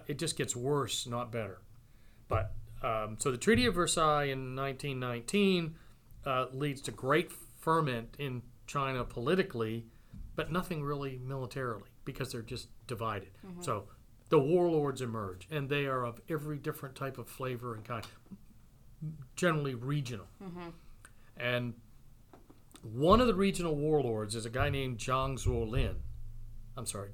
It just gets worse, not better. But so the Treaty of Versailles in 1919 leads to great ferment in China politically, but nothing really militarily because they're just divided. Mm-hmm. So the warlords emerge, and they are of every different type of flavor and kind, generally regional. Mm-hmm. And one of the regional warlords is a guy named Zhang Zuolin. I'm sorry.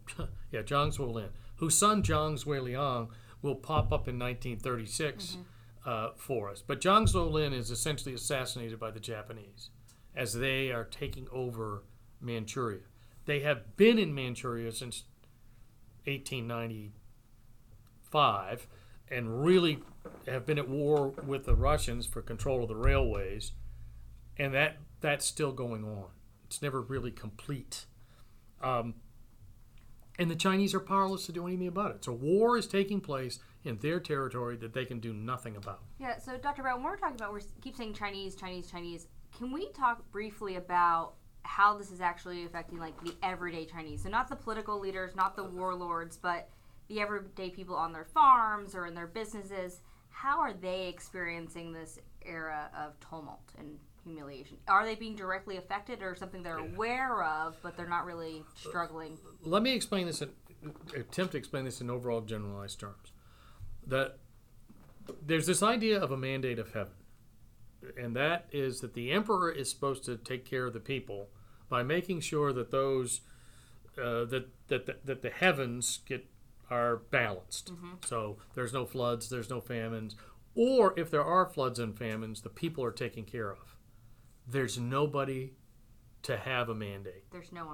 Yeah, Zhang Zuolin, whose son Zhang Zueliang will pop up in 1936 mm-hmm. For us. But Zhang Zuolin is essentially assassinated by the Japanese as they are taking over Manchuria. They have been in Manchuria since 1895 and really have been at war with the Russians for control of the railways. And that's still going on. It's never really complete. And the Chinese are powerless to do anything about it. So war is taking place in their territory that they can do nothing about. Yeah, so Dr. Brown, when we're talking about, we keep saying Chinese, can we talk briefly about how this is actually affecting like the everyday Chinese? So not the political leaders, not the warlords, but the everyday people on their farms or in their businesses. How are they experiencing this era of tumult and humiliation? Are they being directly affected or something they're aware of, but they're not really struggling? Let me explain this in overall generalized terms. That there's this idea of a mandate of heaven, and that is that the emperor is supposed to take care of the people by making sure that those that the heavens are balanced. Mm-hmm. So there's no floods, there's no famines, or if there are floods and famines, the people are taken care of. There's nobody to have a mandate. There's no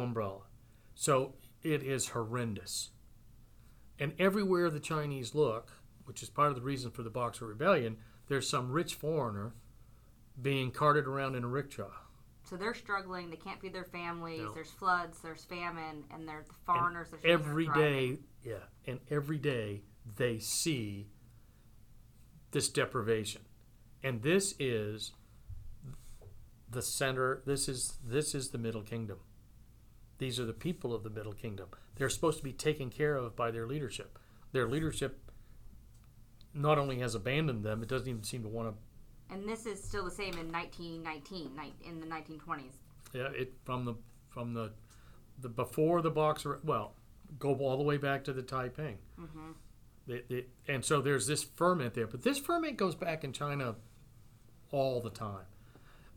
umbrella. So it is horrendous. And everywhere the Chinese look, which is part of the reason for the Boxer Rebellion, there's some rich foreigner being carted around in a rickshaw So they're struggling. They can't feed their families. No. There's floods. There's famine. And they're the foreigners. And every day, and every day they see this deprivation. And this is the center. This is the Middle Kingdom. These are the people of the Middle Kingdom. They're supposed to be taken care of by their leadership. Their leadership not only has abandoned them, it doesn't even seem to want to. And this is still the same in 1919, in the 1920s. Yeah, from the before the Boxer, well, go all the way back to the Taiping. Mm-hmm. And so there's this ferment there. But this ferment goes back in China all the time.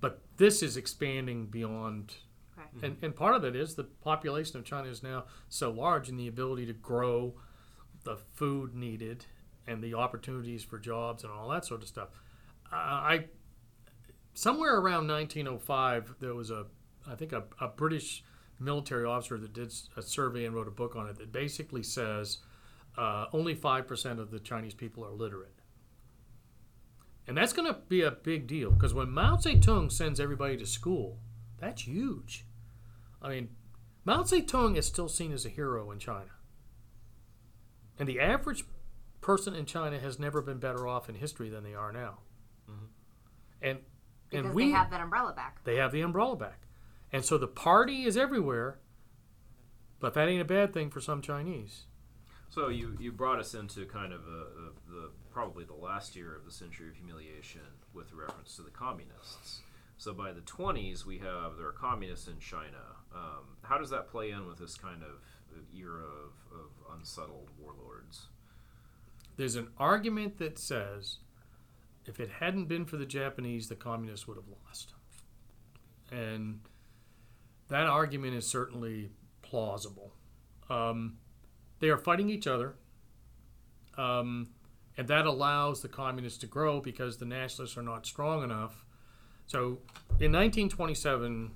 But this is expanding beyond. Right. And part of it is the population of China is now so large, and the ability to grow the food needed and the opportunities for jobs and all that sort of stuff. Somewhere around 1905, there was a British military officer that did a survey and wrote a book on it that basically says only 5% of the Chinese people are literate. And that's going to be a big deal, because when Mao Zedong sends everybody to school, that's huge. I mean, Mao Zedong is still seen as a hero in China. And the average person in China has never been better off in history than they are now. Mm-hmm. Because they have that umbrella back. They have the umbrella back. And so the party is everywhere, but that ain't a bad thing for some Chinese. So you brought us into kind of probably the last year of the century of humiliation with reference to the communists. So by the 1920s, there are communists in China. How does that play in with this kind of era of unsettled warlords? There's an argument that says, if it hadn't been for the Japanese, the communists would have lost. And that argument is certainly plausible. They are fighting each other, and that allows the communists to grow because the nationalists are not strong enough. So in 1927,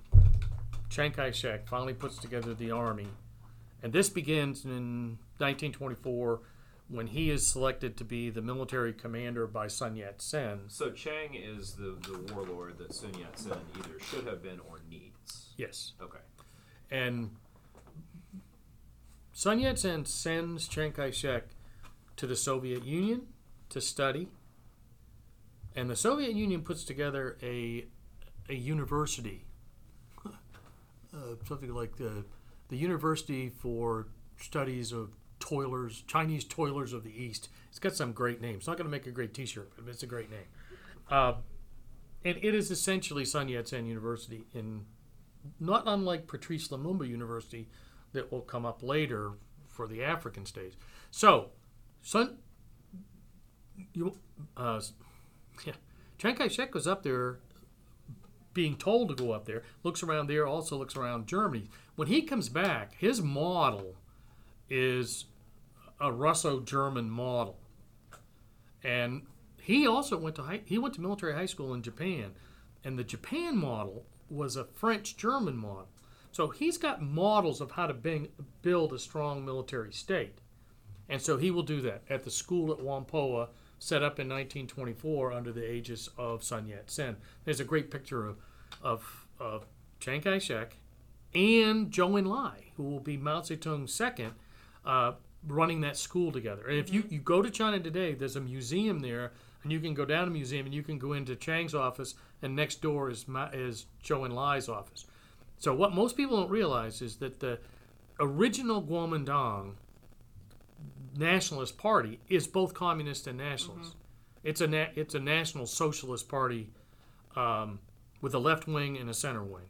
Chiang Kai-shek finally puts together the army, and this begins in 1924, when he is selected to be the military commander by Sun Yat-sen. So Chiang is the warlord that Sun Yat-sen either should have been or needs. Yes. Okay. And Sun Yat-sen sends Chiang Kai-shek to the Soviet Union to study. And the Soviet Union puts together a university, something like the University for Studies of Toilers, Chinese Toilers of the East. It's got some great names. It's not going to make a great T-shirt, but it's a great name. And it is essentially Sun Yat-sen University, in not unlike Patrice Lumumba University that will come up later for the African states. So, Chiang Kai-shek was up there, being told to go up there, looks around there, also looks around Germany. When he comes back, his model is a Russo-German model, and he also went to military high school in Japan, and the Japan model was a French-German model. So he's got models of how to build a strong military state, and so he will do that at the school at Whampoa, set up in 1924 under the aegis of Sun Yat-sen. There's a great picture of Chiang Kai-shek and Zhou Enlai, who will be Mao Zedong's second, running that school together. And if you go to China today, there's a museum there, and you can go down to the museum, and you can go into Chiang's office, and next door is Zhou Enlai's office. So what most people don't realize is that the original Kuomintang Nationalist Party is both communist and nationalist. Mm-hmm. It's a national socialist party with a left wing and a center wing,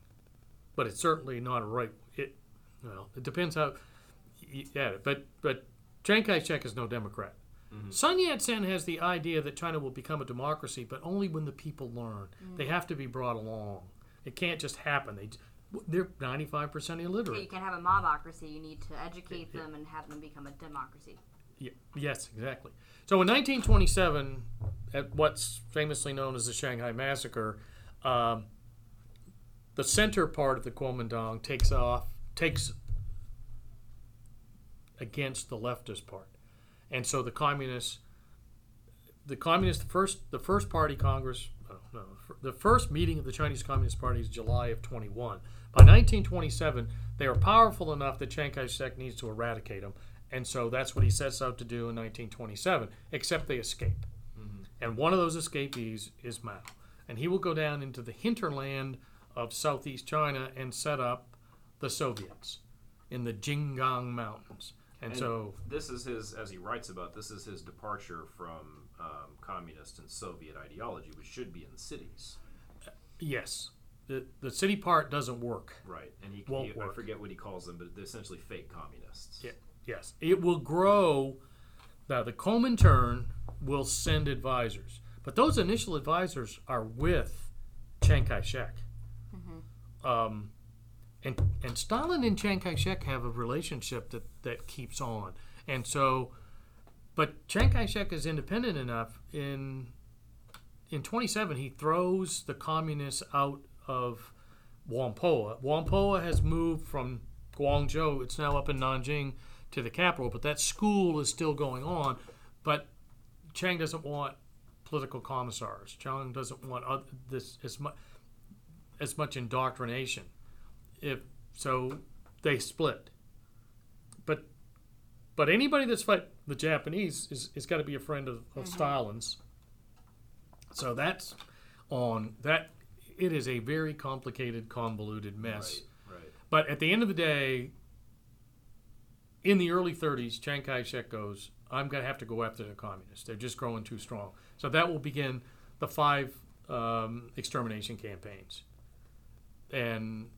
but it's certainly not a right. It depends how. Yeah, but Chiang Kai-shek is no Democrat. Mm-hmm. Sun Yat-sen has the idea that China will become a democracy, but only when the people learn. Mm-hmm. They have to be brought along. It can't just happen. They're 95% illiterate. So you can't have a mobocracy. You need to educate them and have them become a democracy. Yeah, yes, exactly. So in 1927, at what's famously known as the Shanghai Massacre, the center part of the Kuomintang takes against the leftist part, and so the communists, the first party Congress, no. The first meeting of the Chinese Communist Party is July of 21. By 1927, they are powerful enough that Chiang Kai-shek needs to eradicate them, and so that's what he sets out to do in 1927, except they escape. Mm-hmm. And one of those escapees is Mao, and he will go down into the hinterland of southeast China and set up the Soviets in the Jinggang Mountains. And so this is his, as he writes about, this is his departure from communist and Soviet ideology, which should be in the cities. Yes. The city part doesn't work. Right. And I forget what he calls them, but they're essentially fake communists. Yeah. Yes. It will grow. Now, the Comintern will send advisors, but those initial advisors are with Chiang Kai-shek. Mm-hmm. And Stalin and Chiang Kai-shek have a relationship that keeps on. And so, but Chiang Kai-shek is independent enough. In 27, he throws the communists out of Whampoa. Whampoa has moved from Guangzhou. It's now up in Nanjing to the capital, but that school is still going on. But Chiang doesn't want political commissars. Chiang doesn't want as much indoctrination. So they split. But anybody that's fighting the Japanese is got to be a friend of mm-hmm. Stalin's. So that's on that. It is a very complicated, convoluted mess. Right. But at the end of the day, in the early 30s, Chiang Kai-shek goes, I'm going to have to go after the communists. They're just growing too strong. So that will begin the 5 extermination campaigns. And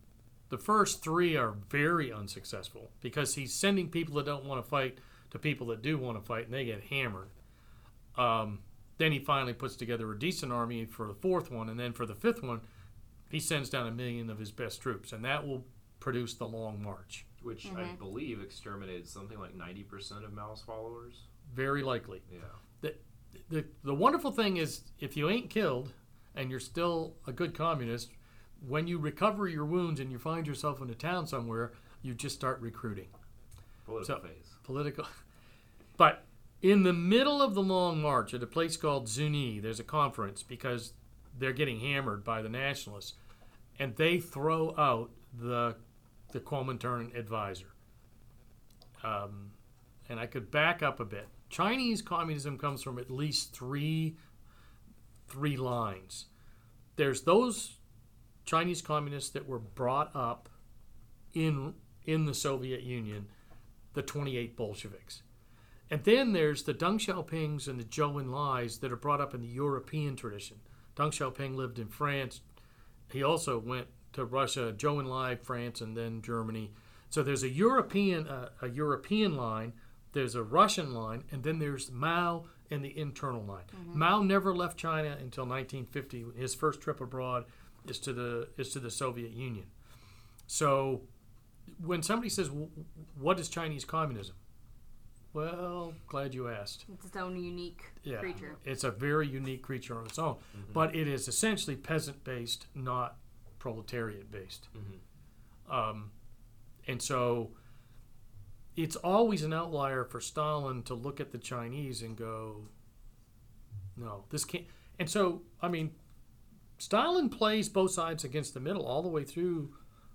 the first 3 are very unsuccessful because he's sending people that don't want to fight to people that do want to fight, and they get hammered. Then he finally puts together a decent army for the 4th one, and then for the 5th one, he sends down 1,000,000 of his best troops, and that will produce the Long March. Which mm-hmm. I believe exterminated something like 90% of Mao's followers. Very likely. Yeah. The wonderful thing is, if you ain't killed and you're still a good communist, when you recover your wounds and you find yourself in a town somewhere, you just start recruiting. Political phase. But in the middle of the Long March, at a place called Zuni, there's a conference because they're getting hammered by the nationalists, and they throw out the Comintern advisor. And I could back up a bit. Chinese communism comes from at least three lines. There's those Chinese communists that were brought up in the Soviet Union, the 28 Bolsheviks. And then there's the Deng Xiaopings and the Zhou Enlais that are brought up in the European tradition. Deng Xiaoping lived in France. He also went to Russia, Zhou Enlai, France, and then Germany. So there's a European line, there's a Russian line, and then there's Mao and the internal line. Mm-hmm. Mao never left China until 1950. His first trip abroad is to the Soviet Union. So when somebody says, what is Chinese communism? Well, glad you asked. It's its own unique creature. It's a very unique creature on its own. Mm-hmm. But it is essentially peasant-based, not proletariat-based. Mm-hmm. And so it's always an outlier for Stalin to look at the Chinese and go, no, this can't. And so, I mean, Stalin plays both sides against the middle all the way through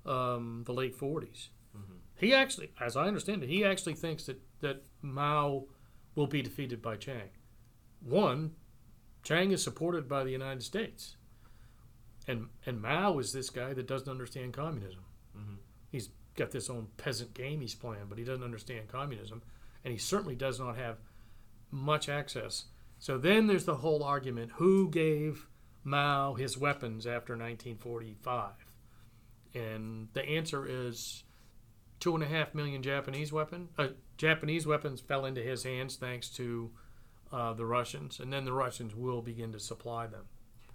the late 40s. Mm-hmm. He actually, as I understand it, he actually thinks that Mao will be defeated by Chiang. One, Chiang is supported by the United States. And Mao is this guy that doesn't understand communism. Mm-hmm. He's got this own peasant game he's playing, but he doesn't understand communism. And he certainly does not have much access. So then there's the whole argument, who gave Mao his weapons after 1945? And the answer is 2.5 million Japanese weapons fell into his hands thanks to the Russians, and then the Russians will begin to supply them.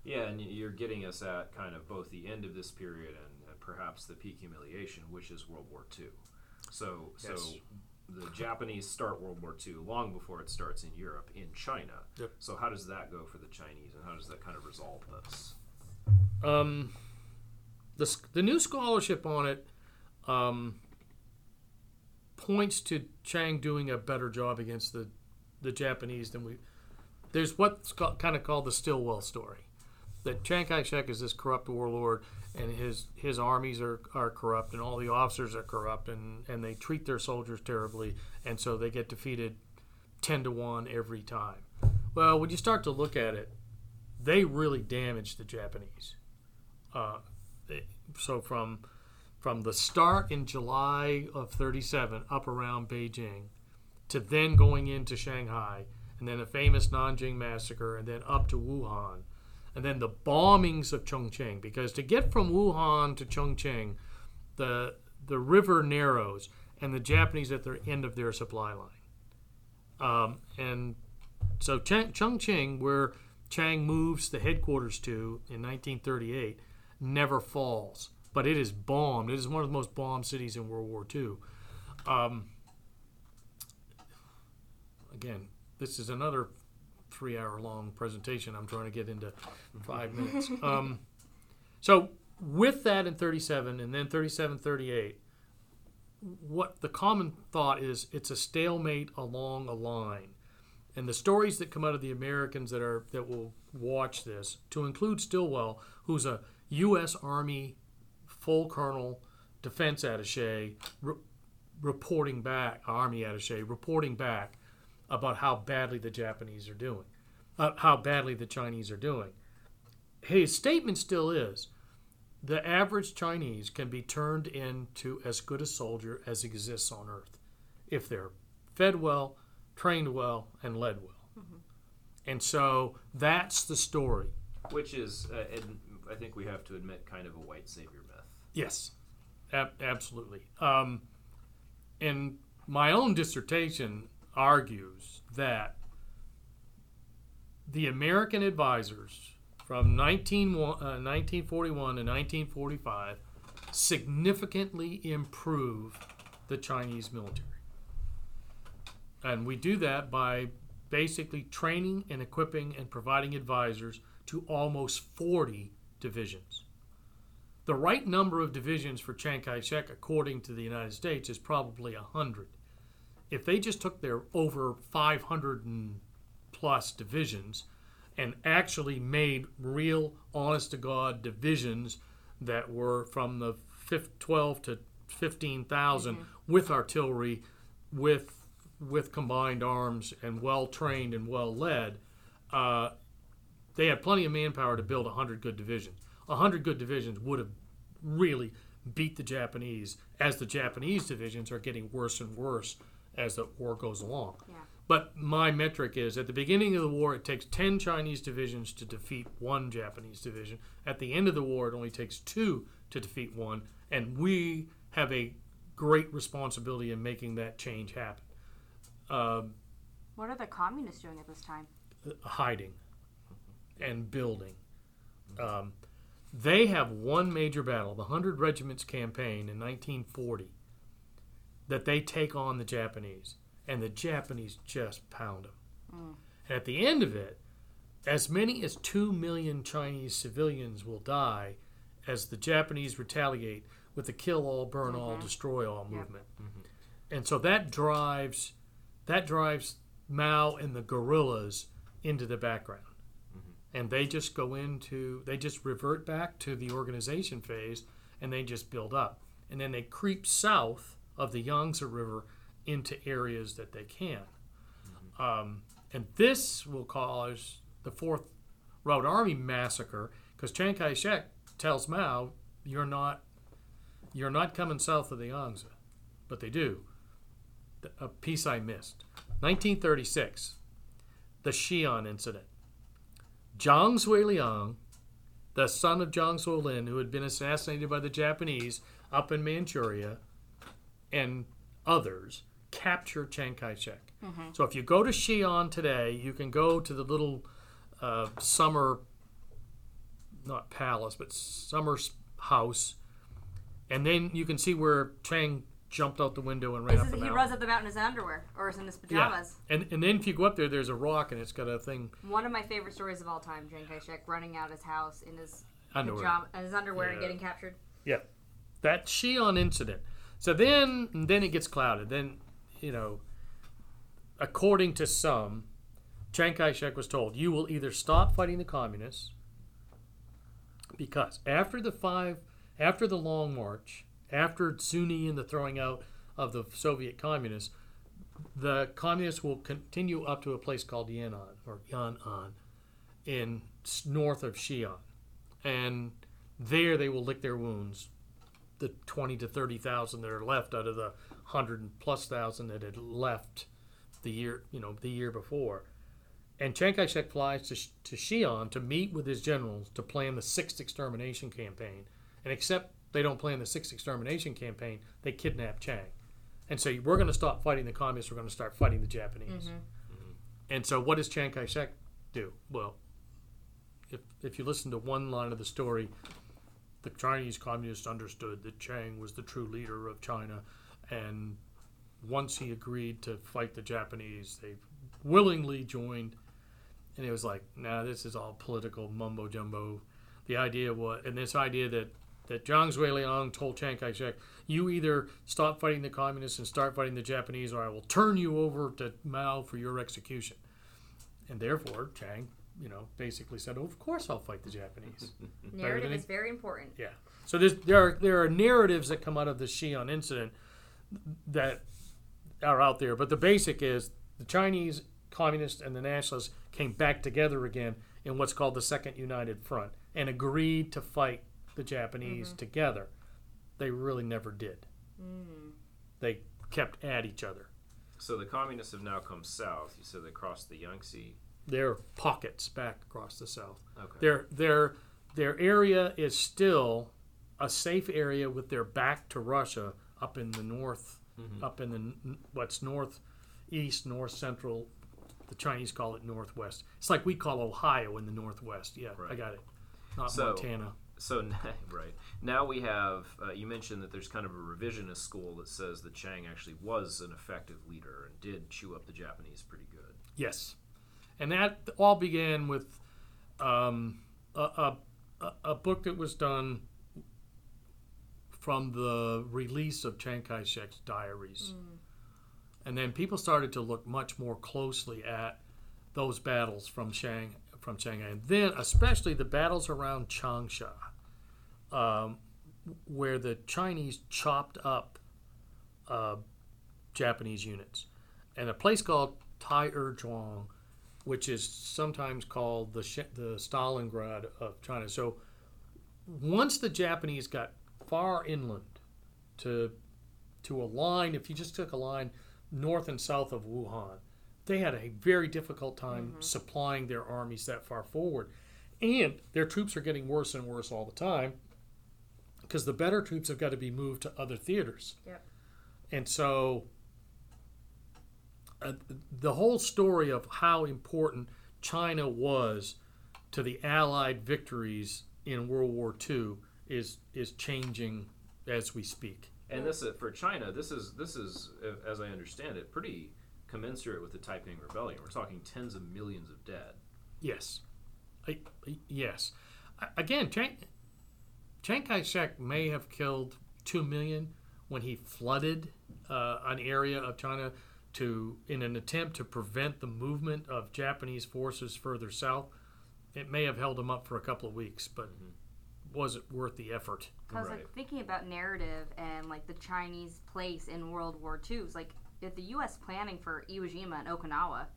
Yeah, and you're getting us at kind of both the end of this period and perhaps the peak humiliation, which is World War II. So the Japanese start World War II long before it starts in Europe, in China. Yep. So how does that go for the Chinese, and how does that kind of resolve this? The new scholarship on it points to Chiang doing a better job against the Japanese than we... There's what's kind of called the Stilwell story. that Chiang Kai-shek is this corrupt warlord, and his armies are corrupt, and all the officers are corrupt, and they treat their soldiers terribly, and so they get defeated 10-1 every time. Well, when you start to look at it, they really damaged the Japanese. So from the start in July of 37 up around Beijing to then going into Shanghai, and then a famous Nanjing massacre, and then up to Wuhan, and then the bombings of Chongqing, because to get from Wuhan to Chongqing, the river narrows, and the Japanese at the end of their supply line. And so Chongqing, where Chiang moves the headquarters to in 1938, never falls, but it is bombed. It is one of the most bombed cities in World War II. Again, this is another three-hour-long presentation I'm trying to get into 5 minutes. So with that in 37 and then 37, 38, what the common thought is, it's a stalemate along a line. And the stories that come out of the Americans that will watch this, to include Stilwell, who's a U.S. Army full colonel defense attaché, reporting back about how badly the Japanese are doing, how badly the Chinese are doing. His statement still is, the average Chinese can be turned into as good a soldier as exists on earth if they're fed well, trained well, and led well. Mm-hmm. And so that's the story. Which is, and I think we have to admit, kind of a white savior myth. Yes, absolutely. And my own dissertation argues that the American advisors from 1941 to 1945 significantly improved the Chinese military. And we do that by basically training and equipping and providing advisors to almost 40 divisions. The right number of divisions for Chiang Kai-shek, according to the United States, is probably 100. If they just took their over 500-plus divisions and actually made real, honest-to-God divisions that were from the 12 to 15,000 mm-hmm. with artillery, with combined arms, and well-trained and well-led, they had plenty of manpower to build 100 good divisions. 100 good divisions would have really beat the Japanese, as the Japanese divisions are getting worse and worse as the war goes along. Yeah. But my metric is, at the beginning of the war, it takes 10 Chinese divisions to defeat one Japanese division. At the end of the war, it only takes 2 to defeat one, and we have a great responsibility in making that change happen. What are the communists doing at this time? Hiding and building. They have one major battle, the 100 Regiments Campaign in 1940, that they take on the Japanese, and the Japanese just pound them. Mm. And at the end of it, as many as 2 million Chinese civilians will die as the Japanese retaliate with the kill all, burn all, mm-hmm. destroy all movement. Yep. Mm-hmm. And so that drives Mao and the guerrillas into the background. Mm-hmm. And they just revert back to the organization phase, and they just build up. And then they creep south of the Yangtze River into areas that they can. Mm-hmm. And this will cause the Fourth Road Army massacre, because Chiang Kai-shek tells Mao, you're not coming south of the Yangtze. But they do. A piece I missed. 1936, the Xi'an incident. Zhang Zueliang, the son of Zhang Zuolin, who had been assassinated by the Japanese up in Manchuria, and others, capture Chiang Kai-shek. Mm-hmm. So if you go to Xi'an today, you can go to the little summer, not palace, but summer house, and then you can see where Chiang jumped out the window and ran up the mountain. He runs up the mountain in his underwear, or is in his pajamas. Yeah. And then if you go up there, there's a rock, and it's got a thing. One of my favorite stories of all time, Chiang Kai-shek running out his house in his underwear, and getting captured. Yeah. That Xi'an incident. So then it gets clouded. Then, according to some, Chiang Kai-shek was told, you will either stop fighting the communists Because after the Long March, after Suni and the throwing out of the Soviet communists, the communists will continue up to a place called Yan'an in north of Xi'an. And there they will lick their wounds, the 20 to 30,000 that are left out of the 100,000+ that had left the year before. And Chiang Kai-shek flies to Xi'an to meet with his generals to plan the sixth extermination campaign. And except they don't plan the sixth extermination campaign, they kidnap Chiang. And say, we're going to stop fighting the communists, we're going to start fighting the Japanese. Mm-hmm. Mm-hmm. And so what does Chiang Kai-shek do? Well, if you listen to one line of the story, the Chinese communists understood that Chiang was the true leader of China. And once he agreed to fight the Japanese, they willingly joined. And it was like, nah, this is all political mumbo jumbo. The idea was, and this idea that Zhang Zueliang told Chiang Kai-shek, you either stop fighting the communists and start fighting the Japanese, or I will turn you over to Mao for your execution. And therefore, Chiang, basically said, oh, of course I'll fight the Japanese. Narrative is very important. Yeah. So there are narratives that come out of the Xi'an incident that are out there, but the basic is the Chinese communists and the nationalists came back together again in what's called the Second United Front and agreed to fight the Japanese mm-hmm. together. They really never did. Mm-hmm. They kept at each other. So the communists have now come south. You said they crossed the Yangtze. Their pockets back across the south. Okay. Their area is still a safe area with their back to Russia up in the north, mm-hmm. up in the what's northeast, north central. The Chinese call it northwest. It's like we call Ohio in the northwest. Yeah, right. I got it. Montana. So right now we have. You mentioned that there's kind of a revisionist school that says that Chiang actually was an effective leader and did chew up the Japanese pretty good. Yes, and that all began with a book that was done from the release of Chiang Kai-shek's diaries. Mm. And then people started to look much more closely at those battles from Shanghai. And then especially the battles around Changsha, where the Chinese chopped up Japanese units. And a place called Taiyuan, which is sometimes called the Stalingrad of China. So once the Japanese got far inland to a line, if you just took a line north and south of Wuhan, they had a very difficult time mm-hmm. supplying their armies that far forward. And their troops are getting worse and worse all the time because the better troops have got to be moved to other theaters. Yep. And so the whole story of how important China was to the Allied victories in World War II is changing as we speak. And this is, for China, this is as I understand it, pretty commensurate with the Taiping Rebellion. We're talking tens of millions of dead. Yes. Yes. Again, Chiang Kai-shek may have killed 2 million when he flooded an area of China in an attempt to prevent the movement of Japanese forces further south. It may have held him up for a couple of weeks, but... Mm-hmm. Was it worth the effort? Because right. Thinking about narrative and the Chinese place in World War II, it's if the U.S. planning for Iwo Jima and Okinawa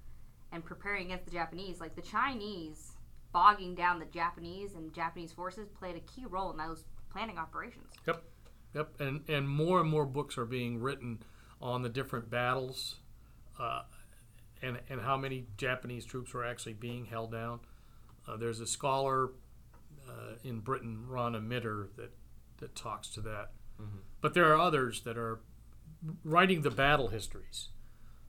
and preparing against the Japanese, the Chinese bogging down the Japanese and Japanese forces played a key role in those planning operations. Yep, and more books are being written on the different battles, and how many Japanese troops were actually being held down. There's a scholar. In Britain, Ronna Mitter that talks to that. Mm-hmm. But there are others that are writing the battle histories.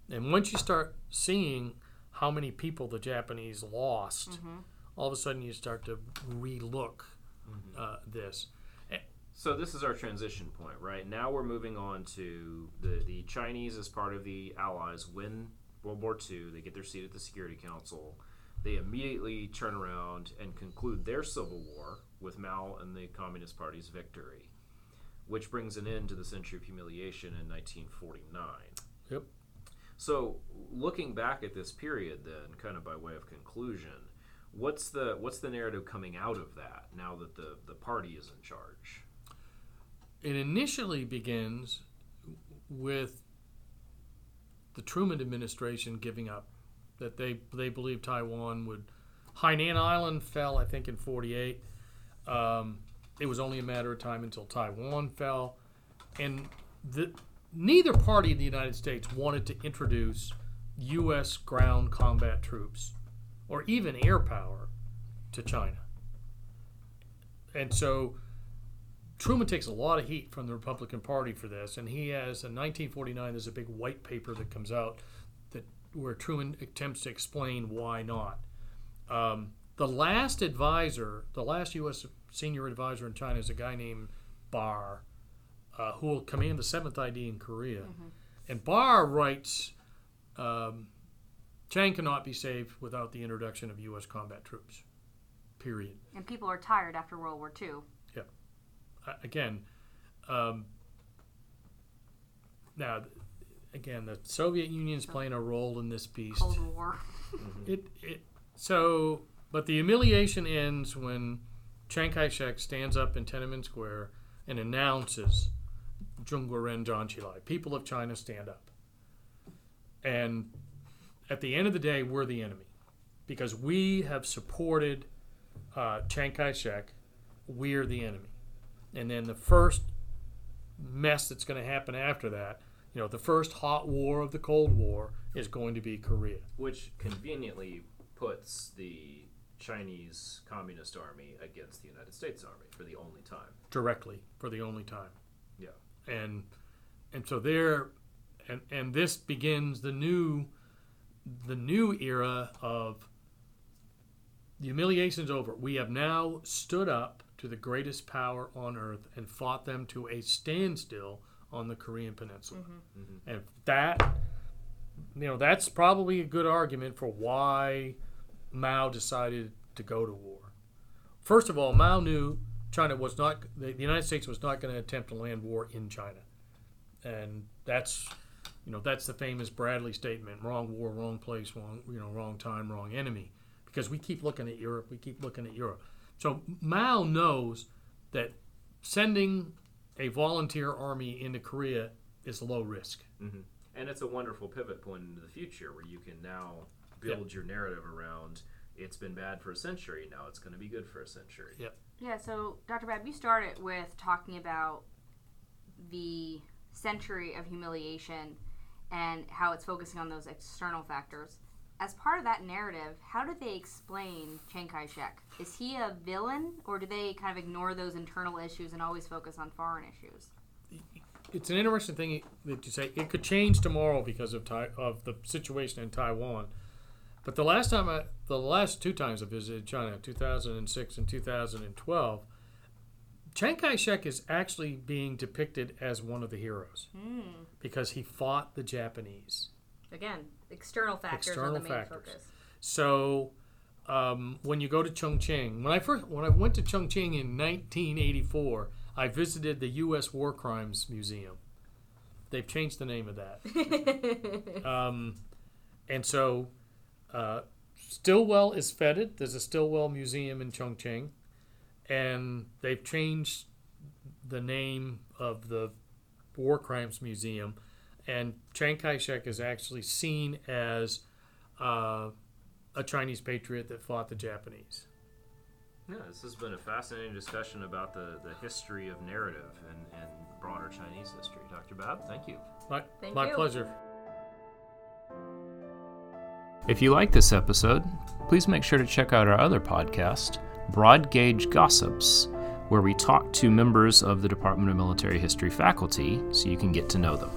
And once you start seeing how many people the Japanese lost, mm-hmm. all of a sudden you start to re-look mm-hmm. This. So this is our transition point, right? Now we're moving on to the Chinese as part of the Allies win World War II. They get their seat at the Security Council. They immediately turn around and conclude their civil war with Mao and the Communist Party's victory, which brings an end to the century of humiliation in 1949. Yep. So looking back at this period then, kind of by way of conclusion, What's the narrative coming out of that now that the party is in charge? It initially begins with the Truman administration giving up, that they believed Taiwan would. Hainan Island fell, I think, in 1948. It was only a matter of time until Taiwan fell. And neither party in the United States wanted to introduce U.S. ground combat troops or even air power to China. And so Truman takes a lot of heat from the Republican Party for this, and he has, in 1949, there's a big white paper that comes out where Truman attempts to explain why not. The last U.S. senior advisor in China is a guy named Barr, who will command the 7th ID in Korea. Mm-hmm. And Barr writes, Chang cannot be saved without the introduction of U.S. combat troops, period. And people are tired after World War II. Yeah. Again, the Soviet Union's playing a role in this beast. Cold War. Mm-hmm. So, but the humiliation ends when Chiang Kai-shek stands up in Tiananmen Square and announces Zhongguoren Zhangqilai, people of China stand up. And at the end of the day, we're the enemy because we have supported Chiang Kai-shek. We're the enemy. And then the first mess that's going to happen after that, you know, the first hot war of the Cold War is going to be Korea. Which conveniently puts the Chinese Communist Army against the United States Army for the only time. Directly, for the only time. Yeah. And so there, and this begins the new era of the humiliation's over. We have now stood up to the greatest power on earth and fought them to a standstill on the Korean Peninsula. Mm-hmm. Mm-hmm. And that, you know, that's probably a good argument for why Mao decided to go to war. First of all, Mao knew China was not, the United States was not going to attempt a land war in China. And that's, you know, that's the famous Bradley statement, wrong war, wrong place, wrong time, wrong enemy. Because we keep looking at Europe, So Mao knows that sending a volunteer army into Korea is low risk. Mm-hmm. And it's a wonderful pivot point into the future where you can now build your narrative around it's been bad for a century, now it's going to be good for a century. Yep. Yeah, so Dr. Babb, you started with talking about the century of humiliation and how it's focusing on those external factors. As part of that narrative, how do they explain Chiang Kai-shek? Is he a villain, or do they kind of ignore those internal issues and always focus on foreign issues? It's an interesting thing that you say. It could change tomorrow because of the situation in Taiwan. But the last two times I visited China, 2006 and 2012, Chiang Kai-shek is actually being depicted as one of the heroes because he fought the Japanese. Again, external factors are the main focus. So when you go to Chongqing, when I went to Chongqing in 1984, I visited the U.S. War Crimes Museum. They've changed the name of that. And so Stilwell is feted. There's a Stilwell Museum in Chongqing. And they've changed the name of the War Crimes Museum. And Chiang Kai-shek is actually seen as a Chinese patriot that fought the Japanese. Yeah, this has been a fascinating discussion about the history of narrative and broader Chinese history. Dr. Babb, thank you. My pleasure. If you like this episode, please make sure to check out our other podcast, Broad Gauge Gossips, where we talk to members of the Department of Military History faculty so you can get to know them.